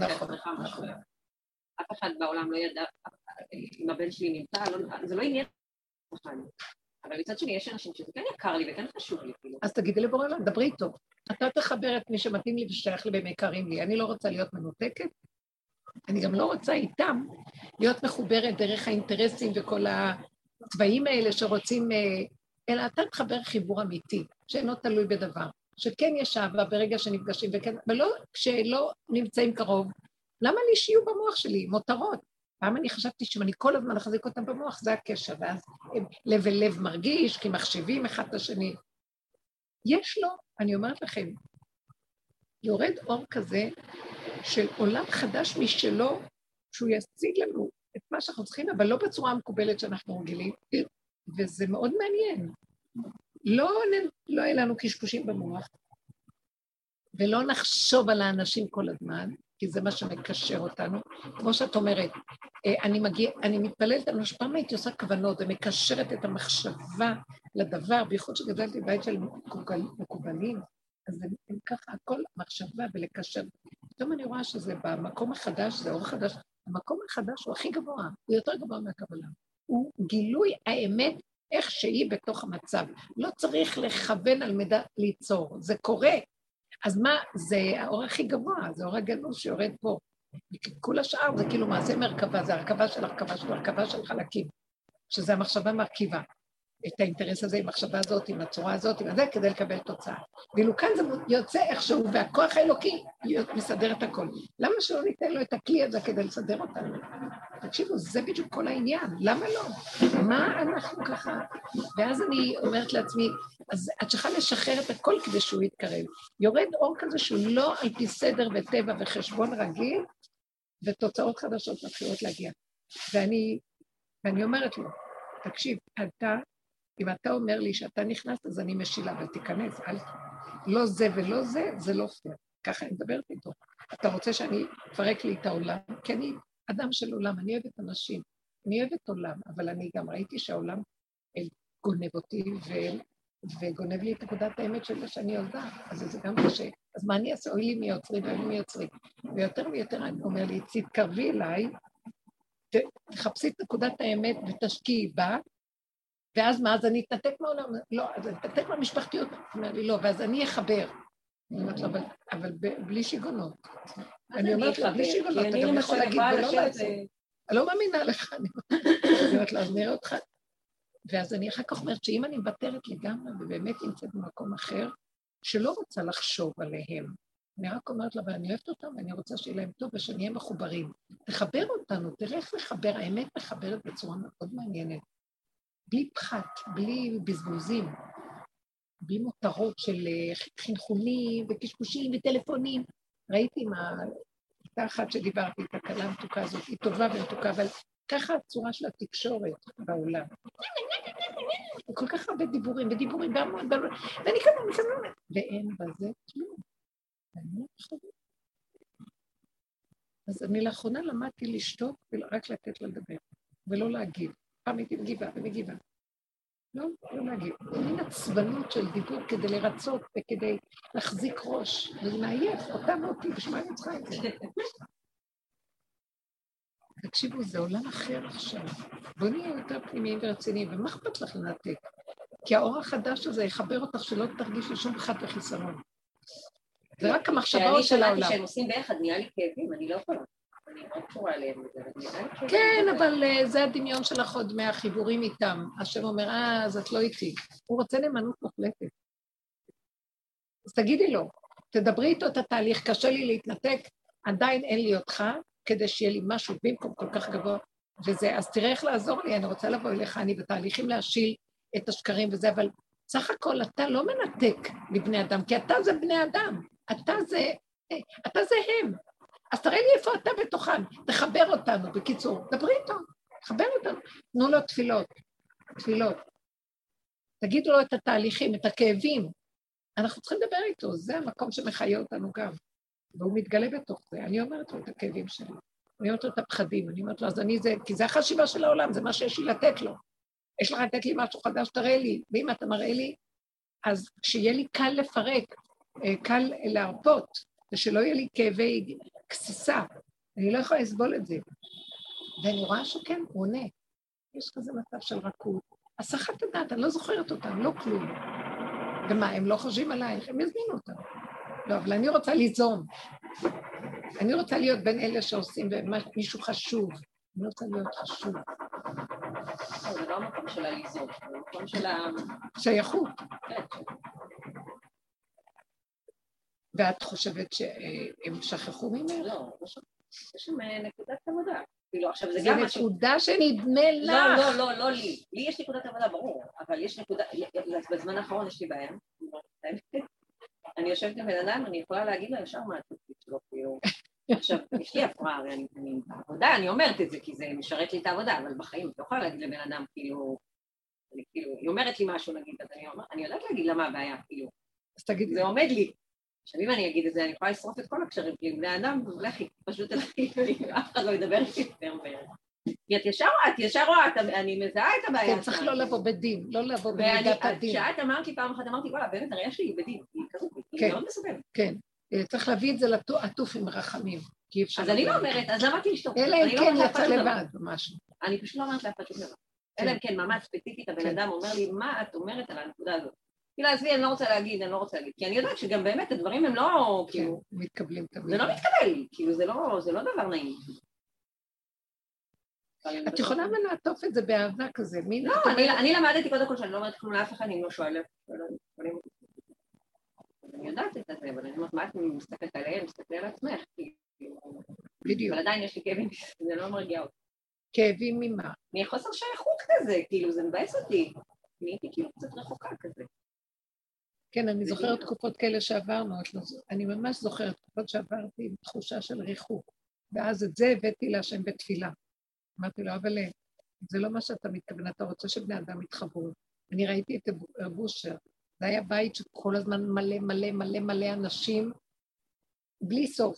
נכון, נכון. אף אחד בעולם לא ידע, אם הבן שלי נמצא, זה לא עניין אבל מצד שני, יש אנשים שזה כן יקר לי וכן חשוב לי. אז תגידי לבורא לה, דברי איתו. אתה תחבר את מי שמתאים לי ושייך לי ומקרים לי. אני לא רוצה להיות מנותקת, אני גם לא רוצה איתם להיות מחוברת דרך האינטרסים וכל הצבעים האלה שרוצים, אלא אתה מחבר חיבור אמיתי, שאינו תלוי בדבר, שכן יש אהבה ברגע שנפגשים, וכן, ולא כשלא נמצאים קרוב. למה לי שיהיו במוח שלי? מותרות. פעם אני חשבתי שאני כל הזמן אחזיק אותם במוח, זה הקשר, ואז לב אל לב מרגיש, כי מחשבים אחד את השני. יש לו, אני אומרת לכם, יורד אור כזה של עולם חדש משלו, שהוא יציג לנו את מה שאנחנו צריכים, אבל לא בצורה המקובלת שאנחנו רגילים, וזה מאוד מעניין. לא, לא יהיה לנו קשקושים במוח, ולא נחשוב על האנשים כל הזמן, כי זה מה שמקשר אותנו. כמו שאת אומרת, אני, מגיע, אני מתפללת, אני שפעם הייתי עושה כוונות, ומקשרת את המחשבה לדבר, בייחוד שגדלתי בית של מקובלים, אז הם ככה, הכל מחשבה ולקשר. פתאום אני רואה שזה במקום החדש, זה אור חדש, המקום החדש הוא הכי גבוה, הוא יותר גבוה מהקבלה. הוא גילוי האמת איך שהיא בתוך המצב. לא צריך לכוון על מידע ליצור, זה קורה. אז מה, זה האור הכי גבוה, זה האור הגנוז שיורד פה. כל השאר זה כאילו מעשה מרכבה, זה הרכבה של הרכבה של הרכבה של חלקים, שזה המחשבה מרכיבה. את האינטרס הזה עם המחשבה הזאת, עם הצורה הזאת, עם זה, כדי לקבל תוצאה. ואילו כאן זה יוצא איכשהו, והכוח האלוקי מסדר את הכל. למה שלא ניתן לו את הכלי הזה כדי לסדר אותנו? תקשיבו, זה בדיוק כל העניין, למה לא? מה אנחנו ככה? ואז אני אומרת לעצמי, אז את צריכה לשחרר את הכל כדי שהוא יתקרב. יורד אור כזה שהוא לא על פי סדר וטבע וחשבון רגיל, ותוצאות חדשות מתחילות להגיע. ואני, ואני אומרת לו, תקשיב, אתה, אם אתה אומר לי שאתה נכנס, אז אני משילה, אבל תיכנס, אל... לא זה ולא זה, זה לא פייר. ככה אני מדברת איתו. אתה רוצה שאני אפרק לי את העולם? כי אני... אדם של עולם, אני אוהבת אנשים, אני אוהבת עולם, אבל אני גם ראיתי שהעולם גונב אותי ו... וגונב לי את נקודת האמת שלה שאני עוזר, אז זה גם קשה. אז מה אני אעשה? אוי לי מיוצרי ואוי לי מיוצרי. ויותר ויותר אני אומר לי, תתקרבי אליי, ת... תחפשי את נקודת האמת ותשקיעי בה, ואז מה? אז אני אתנתק מהעולם, לא, אז אני אתנתק מהמשפחתיות, אומר לי, לא, ואז אני אחבר. אני אומרת לו, אבל בלי שיגונות. אני אומרת לו, בלי שיגונות, אתה גם יכול להגיד ולא לעשות. אני לא מאמינה לך, אני אומרת לו, אז נראה אותך. ואז אני אחר כך אומרת שאם אני מבטרת לגמרי, ובאמת נמצאת במקום אחר, שלא רוצה לחשוב עליהם. אני רק אומרת לו, אבל אני אוהבת אותם, ואני רוצה שיהיה להם טוב, ושאני אהיה מחוברים. תחבר אותנו, תראה איך לחבר, האמת מחברת בצורה מאוד מעניינת. בלי פחת, בלי בזבוזים. בלי מותרות של חינכונים וקשקושים וטלפונים. ראיתי עם הייתה אחת שדיברתי, את הקלה המתוקה הזאת, היא טובה ומתוקה, אבל ככה הצורה של התקשורת בעולם. כל כך הרבה דיבורים, ודיבורים בהמון, ואני כמה מתאמנת, ואין בזה כלום. אז אני לאחרונה למדתי לשתוק ורק לתת לה לדבר, ולא להגיב. פעם הייתי מגיבה ומגיבה. לא, לא להגיב. מין הצבנות של דיבור כדי לרצות וכדי להחזיק ראש, ולנעייף אותם אותי, בשמה אני צריכה את זה. תקשיבו, זה עולם אחר עכשיו. בואו נהיה יותר פנימיים ורציניים, ומה אכפת לך לנתק? כי האור החדש הזה יחבר אותך שלא תרגישי שום פחד וחיסרון. זה רק המחשבה של העולם. כשאני שמעתי שהם עושים ביחד, נהיה לי כאבים, אני לא יכולה. אני מאוד קוראה עליהם לזה. כן, אבל זה הדמיון שלך עוד מהחיבורים איתם. השם אומר, אה, אז את לא איתי. הוא רוצה נאמנות מוחלטת. אז תגידי לו, תדברי איתו את התהליך, קשה לי להתנתק, עדיין אין לי אותך, כדי שיהיה לי משהו במקום כל כך גבוה, וזה, אז תראה איך לעזור לי, אני רוצה לבוא אליך, אני בתהליכים להשיל את השקרים וזה, אבל סך הכל אתה לא מנתק מבני אדם, כי אתה זה בני אדם, אתה זה, אתה זה הם, אז תראה לי איפה אתה בתוכן, תחבר אותנו, בקיצור, דברי איתו, תחבר אותנו, תנו לו תפילות, תפילות, תגידו לו את התהליכים, את הכאבים, אנחנו צריכים לדבר איתו, זה המקום שמחיה אותנו גם. והוא מתגלה בתוך זה, אני אומרת לו את הכאבים שלי, אני אומרת לו את הפחדים, אני אומרת לו, אז אני זה, כי זה החשיבה של העולם, זה מה שיש לי לתת לו. יש לך לתת לי משהו חדש, תראה לי, ואם אתה מראה לי, אז שיהיה לי קל לפרק, קל להרפות, ושלא יהיה לי כאבי כסיסה, אני לא יכולה לסבול את זה. ואני רואה שכן, הוא עונה. יש כזה מצב של רכות. הסחת הדעת, אני לא זוכרת אותם, לא כלום. ומה, הם לא חושבים עלייך, הם יזמינו אותם. לא, אבל אני רוצה ליזום. אני רוצה להיות בין אלה שעושים מישהו חשוב. אני רוצה להיות חשוב. זה לא המקום של הליזום, זה המקום של ה... שייכות. ואת חושבת שהם שכחו ממך? לא, יש שם נקודת עבודה. זה נקודה שנדמה לך. לא, לא, לא, לא לי. לי יש נקודת עבודה, ברור. אבל יש נקודה... בזמן האחרון יש לי בהם. אני יושבת עם בן אדם, אני יכולה להגיד לו ישר מה התפקיד שלו, כאילו, עכשיו, יש לי הפרעה, אני בעבודה, אני אומרת את זה, כי זה משרת לי את העבודה, אבל בחיים, אתה יכולה להגיד לבן אדם, כאילו, היא אומרת לי משהו, נגיד, אז אני יודעת להגיד למה הבעיה, כאילו, זה עומד לי. עכשיו, אם אני אגיד את זה, אני יכולה לשרוף את כל הקשרים, כאילו, בני אדם, ולכי, פשוט אליי, אף אחד לא ידבר איתי יותר בערך. כי את ישר רואה, את ישר רואה, אני מזהה את הבעיה. אתם צריך לא לבוא בדין, לא לבוא במידת הדין. כשאת אמרתי פעם אחת, אמרתי, וואלה, באמת הרי יש לי בדין, היא כזאת, היא מאוד מסובבת. כן, צריך להביא את זה לעטוף עם רחמים. אז אני לא אומרת, אז למדתי לשתוק. אלא אם כן יצא לבד משהו. אני פשוט לא אומרת לה פשוט לבד. אלא אם כן, ממש ספציפית, הבן אדם אומר לי, מה את אומרת על הנקודה הזאת? כאילו, אז לי, אני לא רוצה להגיד, אני לא רוצה להגיד, כי אני יודעת שגם באמת הדברים הם לא, כאילו... מתקבלים תמיד. זה לא מתקבל, כאילו, זה לא דבר נעים. את יכולה לעטוף את זה באהבה כזה, מין... לא, אני למדתי קודם כל שאני לא אומרת כלום לאף אחד, אני לא שואלת, אני יודעת את זה, אבל אני אומרת, מה את מסתכלת עליהם, מסתכלת על עצמך, בדיוק. אבל עדיין יש לי כאבים, זה לא מרגיע אותי. כאבים ממה? מחוסר שייכות כזה, כאילו, זה מבאס אותי. אני הייתי כאילו קצת רחוקה כזה. כן, אני זוכרת תקופות כאלה שעברנו, אני ממש זוכרת תקופות שעברתי עם תחושה של ריחוק, ואז את זה הבאתי להשם בתפילה. אמרתי לו, אבל זה לא מה שאתה מתכוון, אתה רוצה שבני אדם יתחברו. אני ראיתי את הבושר, זה היה בית שכל הזמן מלא מלא מלא מלא אנשים, בלי סוף.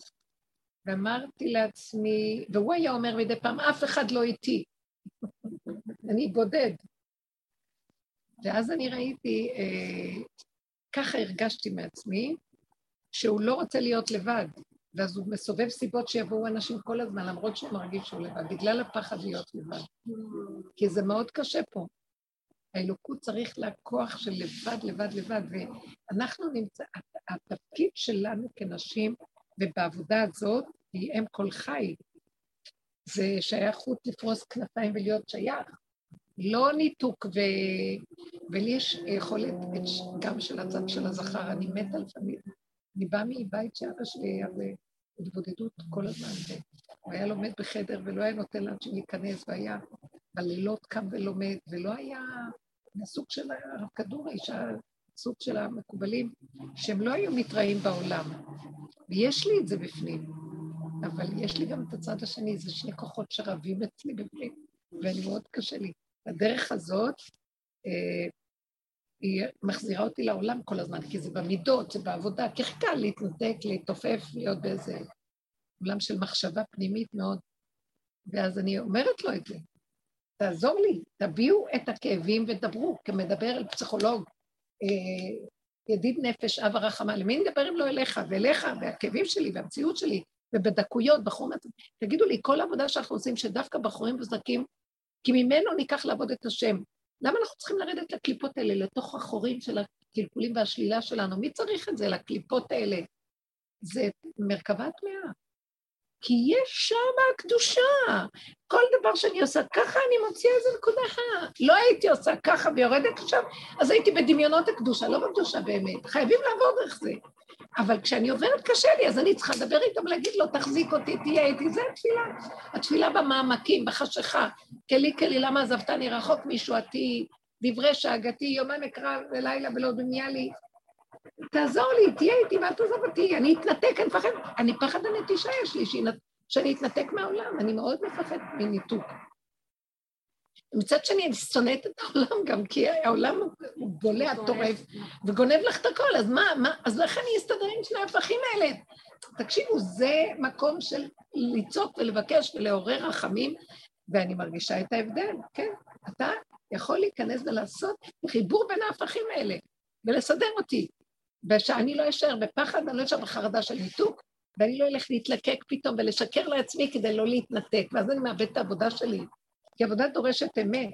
ואמרתי לעצמי, והוא היה אומר מדי פעם, אף אחד לא איתי, אני בודד. ואז אני ראיתי, אה, ככה הרגשתי מעצמי, שהוא לא רוצה להיות לבד. ואז הוא מסובב סיבות שיבואו אנשים כל הזמן, למרות שהוא מרגיש שהוא לבד, בגלל הפחד להיות לבד. כי זה מאוד קשה פה. האלוקות צריך לכוח של לבד, לבד, לבד, ואנחנו נמצא, התפקיד שלנו כנשים, ובעבודה הזאת, היא עם כל חי. זה שייכות לפרוס כנפיים ולהיות שייך. לא ניתוק, ו... ולי יש יכולת גם של הצד של הזכר, אני מתה לפעמים. אני באה מבית שאבא שלי היה בהתבודדות כל הזמן, הוא היה לומד בחדר ולא היה נותן לאנשים להיכנס, והיה בלילות קם ולומד, ולא היה סוג של הכדור האישה, סוג של המקובלים, שהם לא היו מתראים בעולם, ויש לי את זה בפנים, אבל יש לי גם את הצד השני, זה שני כוחות שרבים אצלי בפנים, ואני מאוד קשה לי. הדרך הזאת, אה, היא מחזירה אותי לעולם כל הזמן, כי זה במידות, זה בעבודה, כך קל להתנתק, להתופף, להיות באיזה עולם של מחשבה פנימית מאוד. ואז אני אומרת לו את זה, תעזור לי, תביאו את הכאבים ודברו, כמדבר אל פסיכולוג, אה, ידיד נפש, אב הרחמה, למי נדבר אם לא אליך, ואליך, והכאבים שלי, והמציאות שלי, ובדקויות, בחומת, תגידו לי, כל העבודה שאנחנו עושים, שדווקא בחורים וזקים, כי ממנו ניקח לעבוד את השם, למה אנחנו צריכים לרדת לקליפות האלה, לתוך החורים של הקלקולים והשלילה שלנו, מי צריך את זה, לקליפות האלה? זה מרכבת מאה, כי יש שם הקדושה, כל דבר שאני עושה ככה, אני מוציאה איזה נקודה, לא הייתי עושה ככה ויורדת עכשיו, אז הייתי בדמיונות הקדושה, לא בקדושה באמת, חייבים לעבור דרך זה, אבל כשאני עוברת קשה לי, אז אני צריכה לדבר איתם, להגיד לו, תחזיק אותי, תהיה איתי, זה התפילה, התפילה במעמקים, בחשיכה, כלי כלי, למה עזבתני רחוק מישועתי, דברי שאגתי, יומם אקרא ולילה ולא דמיה לי, תעזור לי, תהיה איתי, מה תעזוב אותי, אני אתנתק, אני מפחד, אני פחד הנטישה יש לי, שאני אתנתק מהעולם, אני מאוד מפחד מניתוק. מצד שני, אני שונאת את העולם גם, כי העולם הוא בולע, טורף, וגונב לך את הכל, אז מה, מה, אז איך אני אסתדר עם שני הפכים האלה? תקשיבו, זה מקום של ליצוק ולבקש ולעורר רחמים, ואני מרגישה את ההבדל, כן? אתה יכול להיכנס ולעשות חיבור בין ההפכים האלה, ולסדר אותי. ושאני לא אשאר בפחד, אני לא אשאר בחרדה של ניתוק, ואני לא אלך להתלקק פתאום ולשקר לעצמי כדי לא להתנתק, ואז אני מאבד את העבודה שלי, כי עבודה דורשת אמת,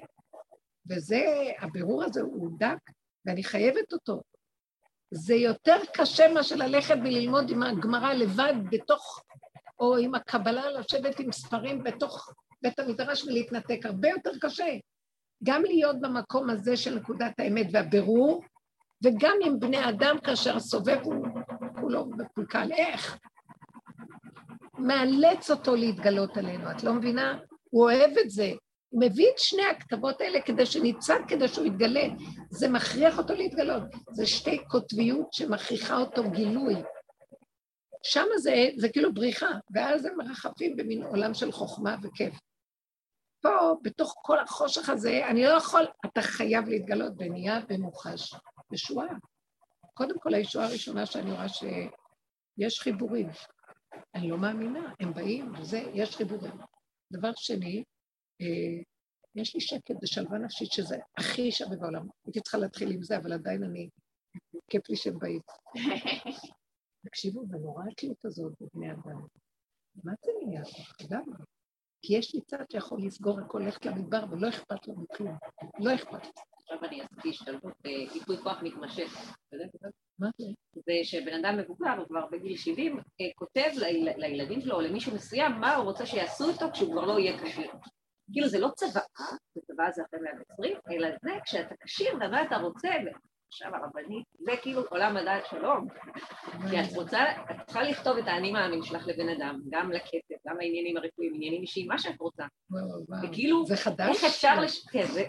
וזה, הבירור הזה הוא דק, ואני חייבת אותו. זה יותר קשה מה של ללכת וללמוד עם הגמרא לבד בתוך, או עם הקבלה לשבת עם ספרים בתוך בית המדרש ולהתנתק, הרבה יותר קשה. גם להיות במקום הזה של נקודת האמת והבירור, וגם עם בני אדם כאשר סובב הוא כולו בפולקל, איך? מאלץ אותו להתגלות עלינו, את לא מבינה? הוא אוהב את זה, הוא מביא את שני הכתבות האלה כדי שניצג, כדי שהוא יתגלה, זה מכריח אותו להתגלות, זה שתי כותביות שמכריחה אותו גילוי, שם זה, זה כאילו בריחה, ואז הם מרחפים במין עולם של חוכמה וכיף. פה, בתוך כל החושך הזה, אני לא יכול, אתה חייב להתגלות בנייה במוחש. ישועה. קודם כל, הישועה הראשונה שאני רואה שיש חיבורים. אני לא מאמינה, הם באים, וזה, יש חיבורים. דבר שני, אה, יש לי שקט בשלווה נפשית, שזה הכי שווה בעולם. הייתי צריכה להתחיל עם זה, אבל עדיין אני, כיף לי שהם באים. תקשיבו, ונורא התלות הזאת בבני אדם. מה זה נהיה? למה? כי יש לי צד שיכול לסגור הכל, ללכת למדבר, ולא אכפת לו מכלום. לא אכפת לו. עכשיו אני אסגיש על עיפוי כוח מתמשך, זה שבן אדם מבוגר, הוא כבר בגיל שבעים, כותב לילדים שלו או למישהו מסוים מה הוא רוצה שיעשו אותו כשהוא כבר לא יהיה כשיר. כאילו זה לא צבא, צבא זה אחרי מאה ועשרים, אלא זה כשאתה כשיר למה אתה רוצה, עכשיו הרבנית, זה כאילו עולם הדעת שלום, כי את רוצה, את צריכה לכתוב את האני מאמין שלך לבן אדם, גם לכסף, גם העניינים הרפואיים, עניינים אישיים, מה שאת רוצה. וכאילו,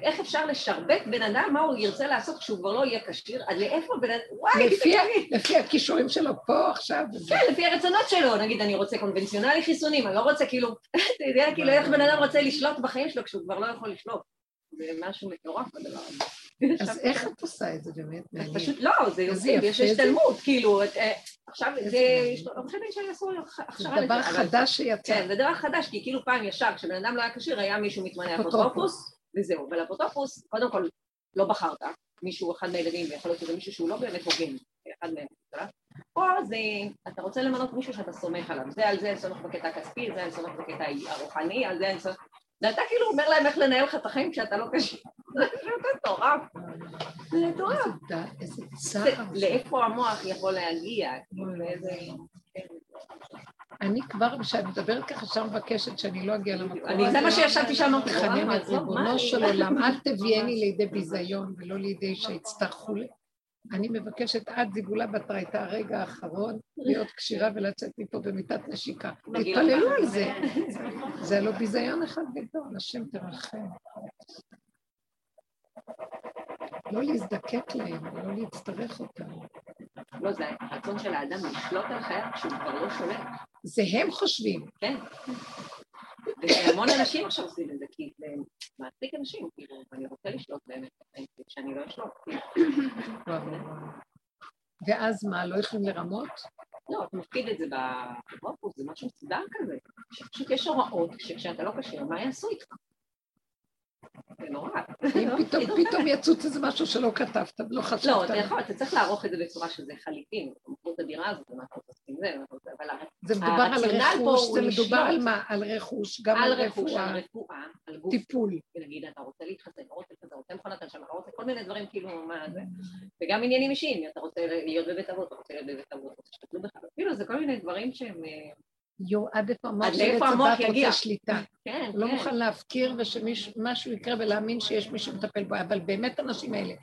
איך אפשר לשרבט בן אדם, מה הוא ירצה לעשות כשהוא כבר לא יהיה כשיר, עד לאיפה בן אדם, וואי, לפי הכישורים שלו פה עכשיו. כן, לפי הרצונות שלו, נגיד, אני רוצה קונבנציונלי חיסונים, אני לא רוצה כאילו, אתה יודע, כאילו איך בן אדם רוצה לשלוט בחיים שלו כשהוא כבר לא יכול לשלוט. זה משהו מטורף בדבר הזה. אז איך את עושה את זה באמת? פשוט לא, זה יוצאים, יש השתלמות, כאילו, עכשיו זה, אני חושבת שאני אעשו הכשרה לזה. זה דבר חדש שיצא. כן, זה דבר חדש, כי כאילו פעם ישר, כשבן אדם לא היה כשיר, היה מישהו מתמנה אפוטרופוס, וזהו, אבל אפוטרופוס, קודם כל, לא בחרת, מישהו, אחד מהילדים, ויכול להיות שזה מישהו שהוא לא באמת הוגן, אחד מהם, תודה? או זה, אתה רוצה למנות מישהו שאתה סומך עליו, זה על זה אני סומך בקטע הכספי, זה אני סומך בקטע הרוחני, על זה אני סומך ואתה כאילו אומר להם איך לנהל לך את החיים כשאתה לא קשה. זה תורף. זה תורף. איזה צער. לאיפה המוח יכול להגיע? אני כבר, כשאת מדברת ככה, שם מבקשת שאני לא אגיע למקום. זה מה שישבתי שם. תחננת ריבונו של עולם, אל תביאני לידי ביזיון ולא לידי שהצטרכו לי. אני מבקשת עד זיגולה בתרייתה הרגע האחרון להיות קשירה ולצאת מפה במיטת נשיקה. תתפללו על זה. זה לא ביזיון אחד גדול, השם תרחם. לא להזדקק להם, לא להצטרך אותם. לא, זה הרצון של האדם לשלוט על חיה כשהוא כבר לא שולט. זה הם חושבים. כן. והמון אנשים עכשיו עושים את זה, כי זה מעסיק אנשים, כאילו, אני רוצה לשלוט באמת, שאני לא אשלוט. ואז מה, לא יכולים לרמות? לא, אתה מפקיד את זה בפרופוס, זה משהו סדר כזה. פשוט יש הוראות שכשאתה לא קשיר, מה יעשו איתך? זה נורא. פתאום יצוץ איזה משהו שלא כתבת, לא חשבת. לא, אתה יכול, אתה צריך לערוך את זה בצורה שזה חליטים, את הדירה הזאת, מה אתה רוצה עם זה, אבל הרציונל פה על רכוש, גם על רפואה, טיפול. נגיד, אתה רוצה להתחסן, אתה רוצה מכונת הנשמה, אתה רוצה כל מיני דברים כאילו, מה זה, וגם עניינים אישיים, אתה רוצה להיות בבית אבות, אתה רוצה להיות בבית אבות, אתה שתתלו בך, כאילו, זה כל מיני דברים שהם... עד איפה המוח רוצה שליטה, לא מוכן להפקיר ושמשהו יקרה ולהאמין שיש מי שמטפל בו, אבל באמת אנשים האלה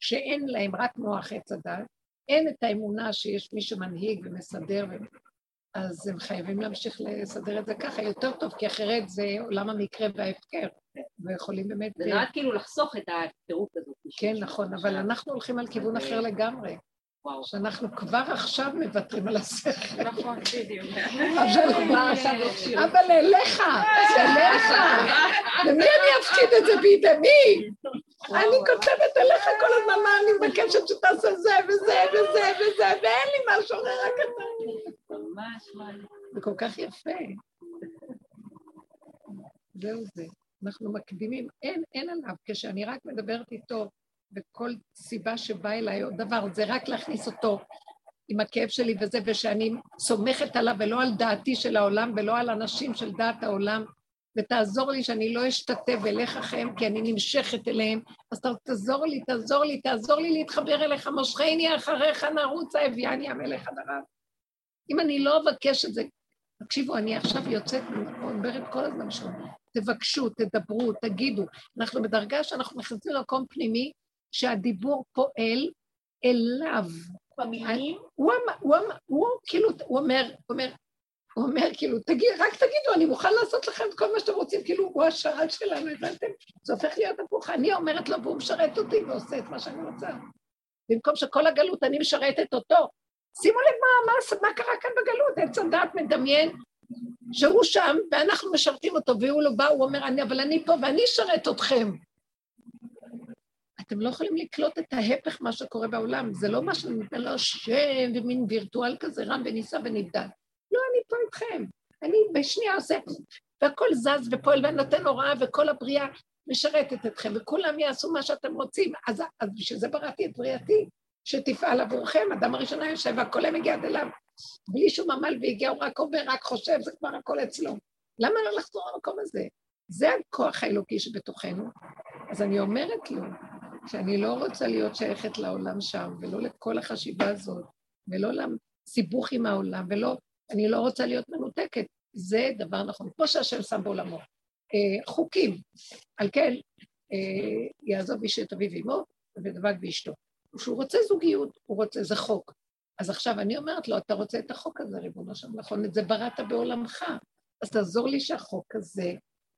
שאין להם רק מוח עץ הדת, אין את האמונה שיש מי שמנהיג ומסדר, אז הם חייבים להמשיך לסדר את זה ככה יותר טוב, כי אחרת זה עולם המקרה וההפקר, ויכולים באמת... זה נועד כאילו לחסוך את התירוק הזאת. כן, נכון, אבל אנחנו הולכים על כיוון אחר לגמרי. שאנחנו כבר עכשיו מוותרים על השכל. נכון, בדיוק. אבל אליך, אליך. למי אני אפקיד את זה בידי מי? אני כותבת אליך כל הזמן מה אני מבקשת שתעשה זה וזה וזה וזה, ואין לי משהו אחר רק אתה. ממש, ממש. זה כל כך יפה. זהו זה. אנחנו מקדימים, אין עליו, כשאני רק מדברת איתו, וכל סיבה שבא אליי עוד דבר, זה רק להכניס אותו עם הכאב שלי וזה, ושאני סומכת עליו ולא על דעתי של העולם, ולא על אנשים של דעת העולם, ותעזור לי שאני לא אשתתף אליך אחריהם, כי אני נמשכת אליהם, אז תעזור לי, תעזור לי, תעזור לי להתחבר אליך, משכני אחריך נרוץ, אביאני המלך הדבר. אם אני לא אבקש את זה, תקשיבו, אני עכשיו יוצאת, אומרת כל הזמן שלו, תבקשו, תדברו, תגידו, אנחנו בדרגה שאנחנו נכנסים למקום פנימי, שהדיבור פועל אליו. במילים? הוא אומר, כאילו, רק תגידו, אני מוכן לעשות לכם את כל מה שאתם רוצים, כאילו, הוא השרת שלנו, הבנתם? זה הופך להיות הפוך, אני אומרת לו, והוא משרת אותי ועושה את מה שאני רוצה. במקום שכל הגלות אני משרתת אותו. שימו לב מה קרה כאן בגלות, עץ הדעת מדמיין, שהוא שם, ואנחנו משרתים אותו, והוא לא בא, הוא אומר, אבל אני פה ואני אשרת אתכם. אתם לא יכולים לקלוט את ההפך מה שקורה בעולם, זה לא מה שניתן לו שם ומין וירטואל כזה רם וניסה ונבדל. לא, אני פה איתכם, אני בשנייה עושה, והכל זז ופועל ונותן הוראה וכל הבריאה משרתת אתכם, וכולם יעשו מה שאתם רוצים, אז, אז שזה בראתי את בריאתי, שתפעל עבורכם, אדם הראשונה יושב, הכל הם הגיע עד אליו, בלי שום עמל והגיע, הוא רק עובר, רק חושב, זה כבר הכל אצלו. למה לא לחזור למקום הזה? זה הכוח האלוקי שבתוכנו, אז אני אומרת לו, שאני לא רוצה להיות שייכת לעולם שם, ולא לכל החשיבה הזאת, ולא לסיבוך עם העולם, ולא, אני לא רוצה להיות מנותקת. זה דבר נכון. כמו שהשם שם בעולמו. אה, חוקים. על כן, אה, יעזוב איש את אביו ואמו, ודבק באשתו. כשהוא רוצה זוגיות, הוא רוצה, זה חוק. אז עכשיו אני אומרת לו, אתה רוצה את החוק הזה, ריבונו שם, נכון? את זה בראת בעולמך. אז תעזור לי שהחוק הזה,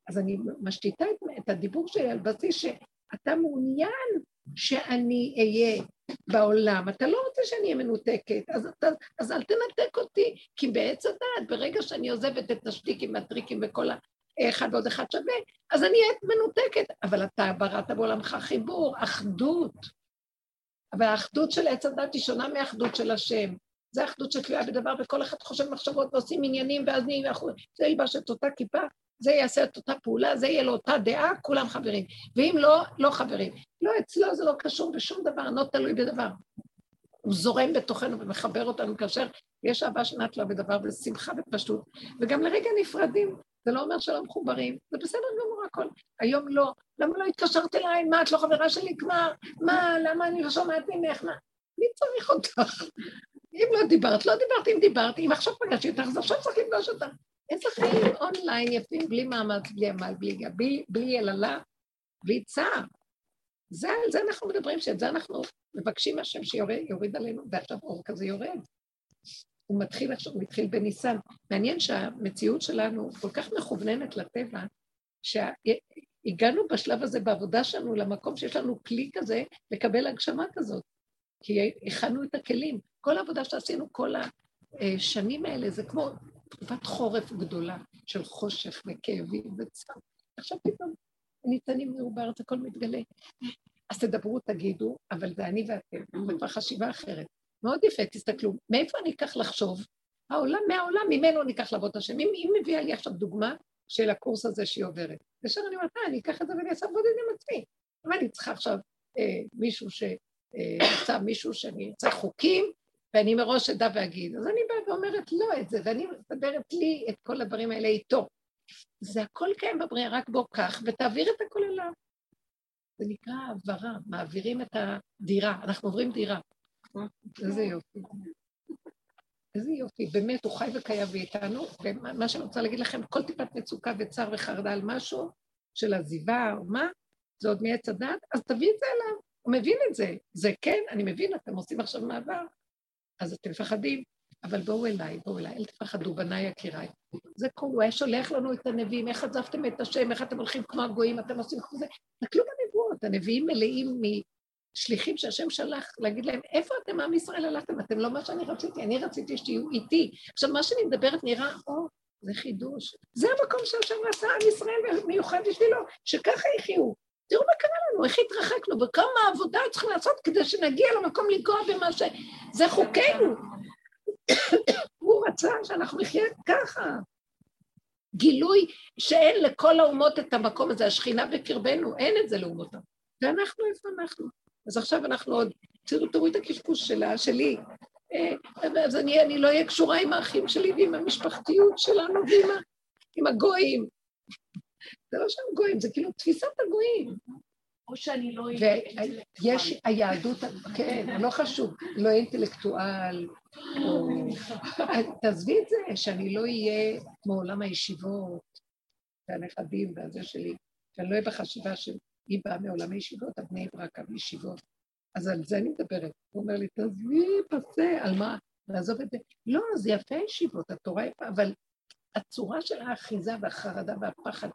אז אני משתיתה את, את הדיבור שלי על בסיס ש... אתה מעוניין שאני אהיה בעולם, אתה לא רוצה שאני אהיה מנותקת, אז, אתה, אז אל תנתק אותי, כי בעץ הדעת, ברגע שאני עוזבת את השתיקים והטריקים וכל האחד ועוד אחד שווה, אז אני אהיה מנותקת, אבל אתה בראת בעולמך חיבור, אחדות, אבל האחדות של העץ הדעת היא שונה מהאחדות של השם, זה האחדות שתלויה בדבר, וכל אחד חושב מחשבות ועושים עניינים, ואז נהיה אחוז, זה ילבש את אותה כיפה, זה יעשה את אותה פעולה, זה יהיה לו אותה דעה, כולם חברים. ואם לא, לא חברים. לא, אצלו זה לא קשור בשום דבר, לא תלוי בדבר. הוא זורם בתוכנו ומחבר אותנו כאשר יש אהבה שנעת לו בדבר, ושמחה ופשוט. וגם לרגע נפרדים, זה לא אומר שלא מחוברים, זה בסדר גמור הכל. היום לא, למה לא התקשרת אליי? מה, את לא חברה שלי כבר? מה, למה אני לא שומעת ממך? מה? מי צריך אותך? אם לא דיברת, לא דיברת, אם דיברת, אם עכשיו פגשתי אותך, אז עכשיו צריך לפגוש אותך. איזה חיים אונליין יפים, בלי מאמץ, בלי עמל, בלי גבי, בלי יללה, בלי צער. זה על זה אנחנו מדברים, שאת זה אנחנו מבקשים מהשם שיוריד עלינו, ועכשיו אור כזה יורד. הוא מתחיל עכשיו, הוא מתחיל בניסן. מעניין שהמציאות שלנו כל כך מכווננת לטבע, שהגענו בשלב הזה בעבודה שלנו למקום שיש לנו כלי כזה לקבל הגשמה כזאת, כי הכנו את הכלים. כל העבודה שעשינו, כל השנים האלה, זה כמו... תקופת חורף גדולה של חושך וכאבים וצר. עכשיו פתאום ניתנים מעוברת, הכל מתגלה. אז תדברו, תגידו, אבל זה אני ואתם, זה כבר חשיבה אחרת. מאוד יפה, תסתכלו, מאיפה אני אקח לחשוב? העולם, מהעולם, ממנו אני אקח לעבוד השם. אם מביאה לי עכשיו דוגמה של הקורס הזה שהיא עוברת, כאשר אני אומרת, אני אקח את זה ואני אעשה עבוד את זה עם עצמי. אבל אני צריכה עכשיו אה, מישהו ש... יצא מישהו שאני יצא חוקים, ואני מראש אדע ואגיד, אז אני באה ואומרת לא את זה, ואני מדברת לי את כל הדברים האלה איתו. זה הכל קיים בבריאה, רק בו כך, ותעביר את הכל אליו. זה נקרא העברה, מעבירים את הדירה, אנחנו עוברים דירה. איזה יופי. איזה יופי, באמת הוא חי וקיים ואיתנו, ומה שאני רוצה להגיד לכם, כל טיפת מצוקה וצער וחרדה על משהו, של עזיבה או מה, זה עוד מעץ הדת, אז תביא את זה אליו. הוא מבין את זה, זה כן, אני מבין, אתם עושים עכשיו מעבר, אז אתם מפחדים, אבל בואו אליי, בואו אליי, אל תפחדו, בני יקיריי. זה כל, הוא היה שולח לנו את הנביאים, איך עזבתם את השם, איך אתם הולכים כמו הגויים, אתם עושים כמו זה, תקלו בנבואות, הנביאים מלאים משליחים שהשם שלח, להגיד להם, איפה אתם, עם ישראל הלכתם, אתם לא מה שאני רציתי, אני רציתי שתהיו איתי. עכשיו, מה שאני מדברת נראה, או, זה חידוש, זה המקום שהשם רצה, עם ישראל מיוחד בשבילו, שככה יחיו. תראו מה קרה לנו, איך התרחקנו, וכמה עבודה צריכים לעשות כדי שנגיע למקום לגוע במה ש... זה חוקנו. הוא רצה שאנחנו נחיה ככה. גילוי שאין לכל האומות את המקום הזה, השכינה בקרבנו, אין את זה לאומותם. ואנחנו, איפה אנחנו? אז עכשיו אנחנו עוד, תראו, תראו את הקשקוש שלה, שלי. אז אני, אני לא אהיה קשורה עם האחים שלי ועם המשפחתיות שלנו ועם עם הגויים. זה לא שם גויים, זה כאילו תפיסת הגויים. או שאני לא אינטלקטואל. ויש היהדות, כן, לא חשוב, לא אינטלקטואל, או... תעזבי את זה, שאני לא אהיה כמו עולם הישיבות, והנכדים והזה שלי, שאני לא אהיה בחשיבה שהיא באה מעולם הישיבות, הבני ברק הישיבות. אז על זה אני מדברת. הוא אומר לי, תעזבי, פסה, על מה? לעזוב את זה. לא, זה יפה הישיבות, התורה יפה, אבל הצורה של האחיזה והחרדה והפחד,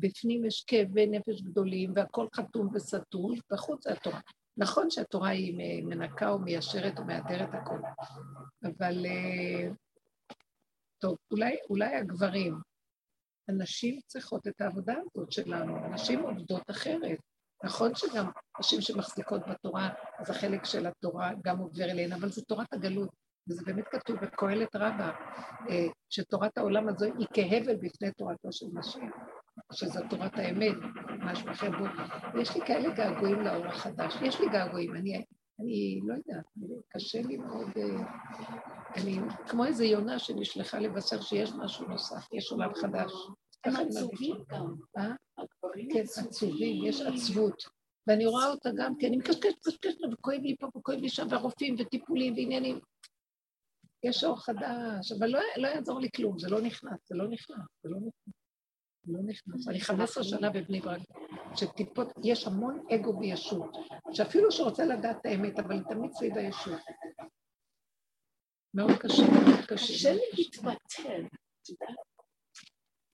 בפנים יש כאבי נפש גדולים, והכל חתום וסתול, בחוץ התורה. נכון שהתורה היא מנקה או מיישרת או מאדרת הכל, אבל טוב, אולי, אולי הגברים, הנשים צריכות את העבודה הזאת שלנו, הנשים עובדות אחרת. נכון שגם נשים שמחזיקות בתורה, אז החלק של התורה גם עובר אליהן, אבל זה תורת הגלות, וזה באמת כתוב בקהלת רבה, שתורת העולם הזו היא כהבל בפני תורתו של נשים. שזו תורת האמת, משהו אחר בו. יש לי כאלה געגועים לאור החדש, יש לי געגועים, אני, אני לא יודעת, קשה לי מאוד, אני כמו איזה יונה שנשלחה לבשר שיש משהו נוסף, יש עולם חדש. הם עצובים גם. כן, עצובים, יש עצבות, ואני רואה אותה גם, כי אני מקשקשת, מקשקשת, וכואב לי פה, וכואב לי שם, והרופאים וטיפולים ועניינים. יש אור חדש, אבל לא, לא יעזור לי כלום, זה לא נכנס, זה לא נכנס, זה לא נכנס. לא נכנס. אני חמש עשרה שנה בבני ברק, שטיפות, יש המון אגו וישות, שאפילו שרוצה לדעת את האמת, אבל תמיד סביב הישות. מאוד קשה, מאוד קשה. קשה לי להתבטל, אתה יודע,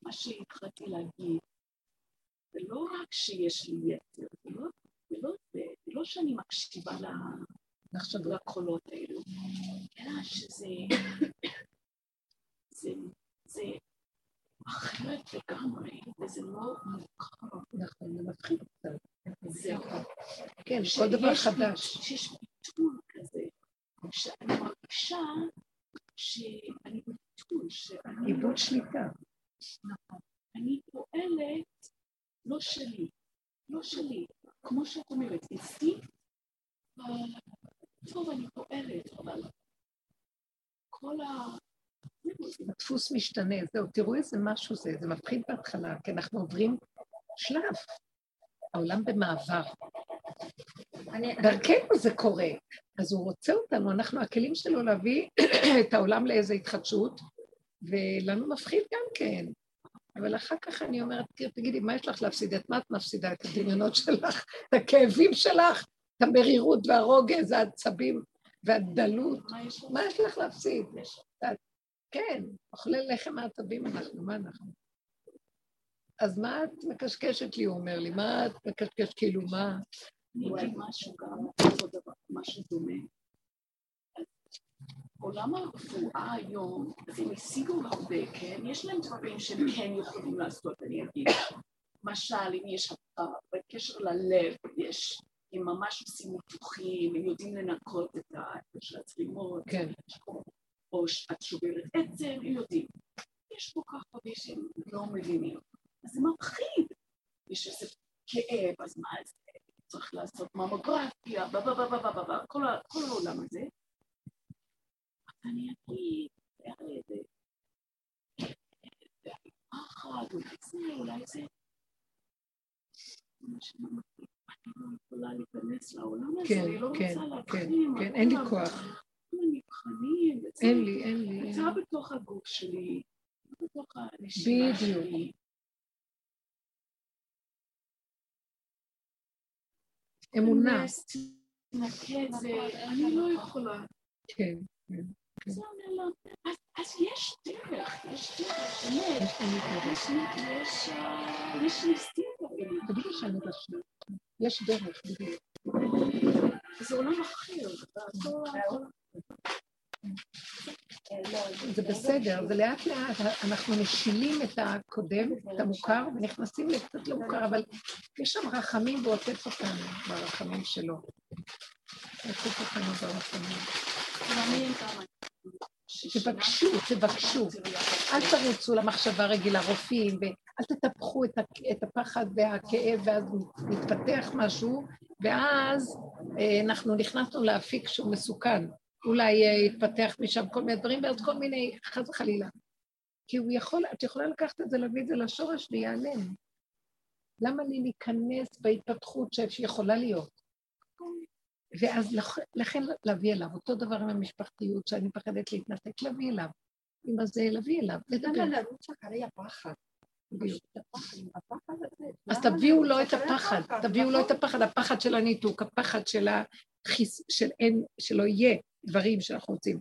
מה שהתחלתי להגיד, זה לא רק שיש לי יתר, זה לא שאני מקשיבה לקולות האלו, אלא שזה, זה, זה, אחרת לגמרי, וזה מאוד מוכר. נכון, זה מתחיל אותם. זהו. כן, כל דבר חדש. שיש ביטול כזה, שאני מרגישה שאני ביטול, שאני... עיבוד שליטה. נכון. אני פועלת לא שלי, לא שלי. כמו שאת אומרת, אצלי, טוב, אני פועלת, אבל כל ה... הדפוס משתנה, זהו, תראו איזה משהו זה, זה מפחיד בהתחלה, כי אנחנו עוברים שלב, העולם במעבר. דרכנו זה קורה, אז הוא רוצה אותנו, אנחנו הכלים שלו להביא את העולם לאיזו התחדשות, ולנו מפחיד גם כן, אבל אחר כך אני אומרת, תגידי, מה יש לך להפסיד? את מה את מפסידה? את הדמיונות שלך, את הכאבים שלך, את המרירות והרוגז, העצבים והדלות, מה יש לך להפסיד? כן, אוכלי לחם העצבים אנחנו, מה אנחנו? אז מה את מקשקשת לי, הוא אומר לי, מה את מקשקשת, כאילו מה? אולי משהו גם, משהו דומה, בעולם הרפואה היום, אז הם השיגו הרבה, כן? יש להם דברים שהם כן יכולים לעשות, אני אגיד. למשל, אם יש בקשר ללב, יש, הם ממש עושים מותוחים, הם יודעים לנקות את הצלימות, או שאת שוברת עצם, הם יודעים. יש כל כך הרבה שהם לא מבינים. אז זה מפחיד. יש איזה כאב, אז מה זה? צריך לעשות ממוגרפיה, בבבבבבבבבב, כל העולם הזה. אני אגיד, אראה, זה... אחת, אולי זה, אולי זה... אני לא יכולה להיכנס לעולם הזה, אני לא רוצה להבחנים. כן, כן, אין לי כוח. אני מבחנים. אין לי, אין לי. יצא בתוך הגוף שלי, בתוך הנשימה שלי. אמונה. אני לא יכולה. כן. זה אומר לנו, אז יש דרך, יש דרך, באמת, יש ניסים בבינים. תגידי שאני רשת, יש דרך, תגידי. זה עולם אחר. זה בסדר, זה לאט לאט, אנחנו משילים את הקודם, את המוכר, ונכנסים לקצת למוכר, אבל יש שם רחמים ועוטף אותנו, ברחמים שלו. עוטף אותנו ברחמים. תבקשו, תבקשו. אל תרוצו למחשבה רגילה, רופאים, ואל תטפחו את הפחד והכאב, ואז נתפתח משהו, ואז אנחנו נכנסנו להפיק שהוא מסוכן. אולי יתפתח משם כל מיני דברים, ואז כל מיני חס וחלילה. כי הוא יכול, את יכולה לקחת את זה, להביא את זה לשורש ויעלם. למה לי להיכנס בהתפתחות שיכולה להיות? ואז לכן להביא אליו, אותו דבר עם המשפחתיות, שאני פחדת להתנתק, להביא אליו. אם זה להביא אליו, לדבר. למה לרוץ אחרי הפחד? אז תביאו לו את הפחד, תביאו לו את הפחד, הפחד של הניתוק, הפחד של החיס, של אין, שלא יהיה דברים שאנחנו רוצים,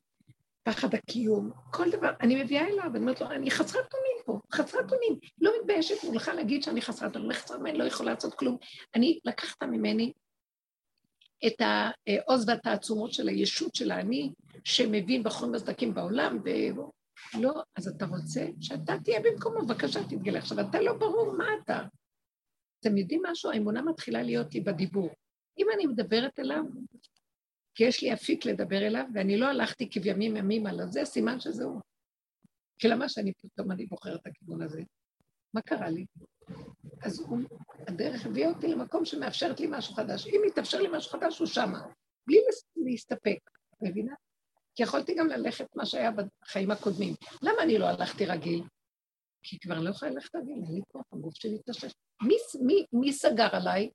פחד הקיום, כל דבר, אני מביאה אליו, אני אומרת לו, אני חסרת אונים פה, חסרת אונים, לא מתביישת מולך להגיד שאני חסרת אונים, חסרת אונים, לא יכולה לעשות כלום, אני לקחת ממני את העוז והתעצומות של הישות של האני, שמבין בחורים מזדקים בעולם, ובו, לא, אז אתה רוצה שאתה תהיה במקומו, בבקשה תתגלה. עכשיו, אתה לא ברור מה אתה. אתם יודעים משהו? האמונה מתחילה להיות לי בדיבור. אם אני מדברת אליו, כי יש לי אפיק לדבר אליו, ואני לא הלכתי כבימים ימים על זה, סימן שזהו. כי למה שאני פתאום אני בוחרת את הכיוון הזה? מה קרה לי? אז הוא, הדרך הביא אותי למקום שמאפשרת לי משהו חדש. אם יתאפשר לי משהו חדש, הוא שמה. בלי להסתפק, מבינה? כי יכולתי גם ללכת מה שהיה בחיים הקודמים. למה אני לא הלכתי רגיל? כי כבר לא יכולה ללכת רגיל, אין לי כוח, הגוף שלי תשש. מי, מי, מי סגר עליי?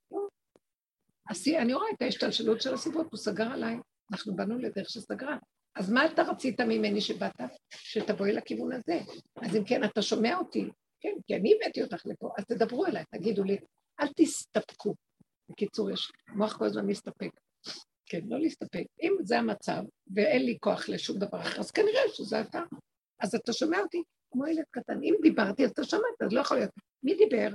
אני רואה את ההשתלשלות של הסיבות, הוא סגר עליי. אנחנו באנו לדרך שסגרה. אז מה אתה רצית ממני שבאת? שתבואי לכיוון הזה. אז אם כן, אתה שומע אותי. כן, כי אני הבאתי אותך לפה. אז תדברו אליי, תגידו לי, אל תסתפקו. בקיצור, יש מוח כל הזמן מסתפק. כן, לא להסתפק. אם זה המצב, ואין לי כוח לשום דבר אחר, אז כנראה שזה אתה. אז אתה שומע אותי, כמו ילד קטן. אם דיברתי, אז אתה שומעת, אז לא יכול להיות. מי דיבר?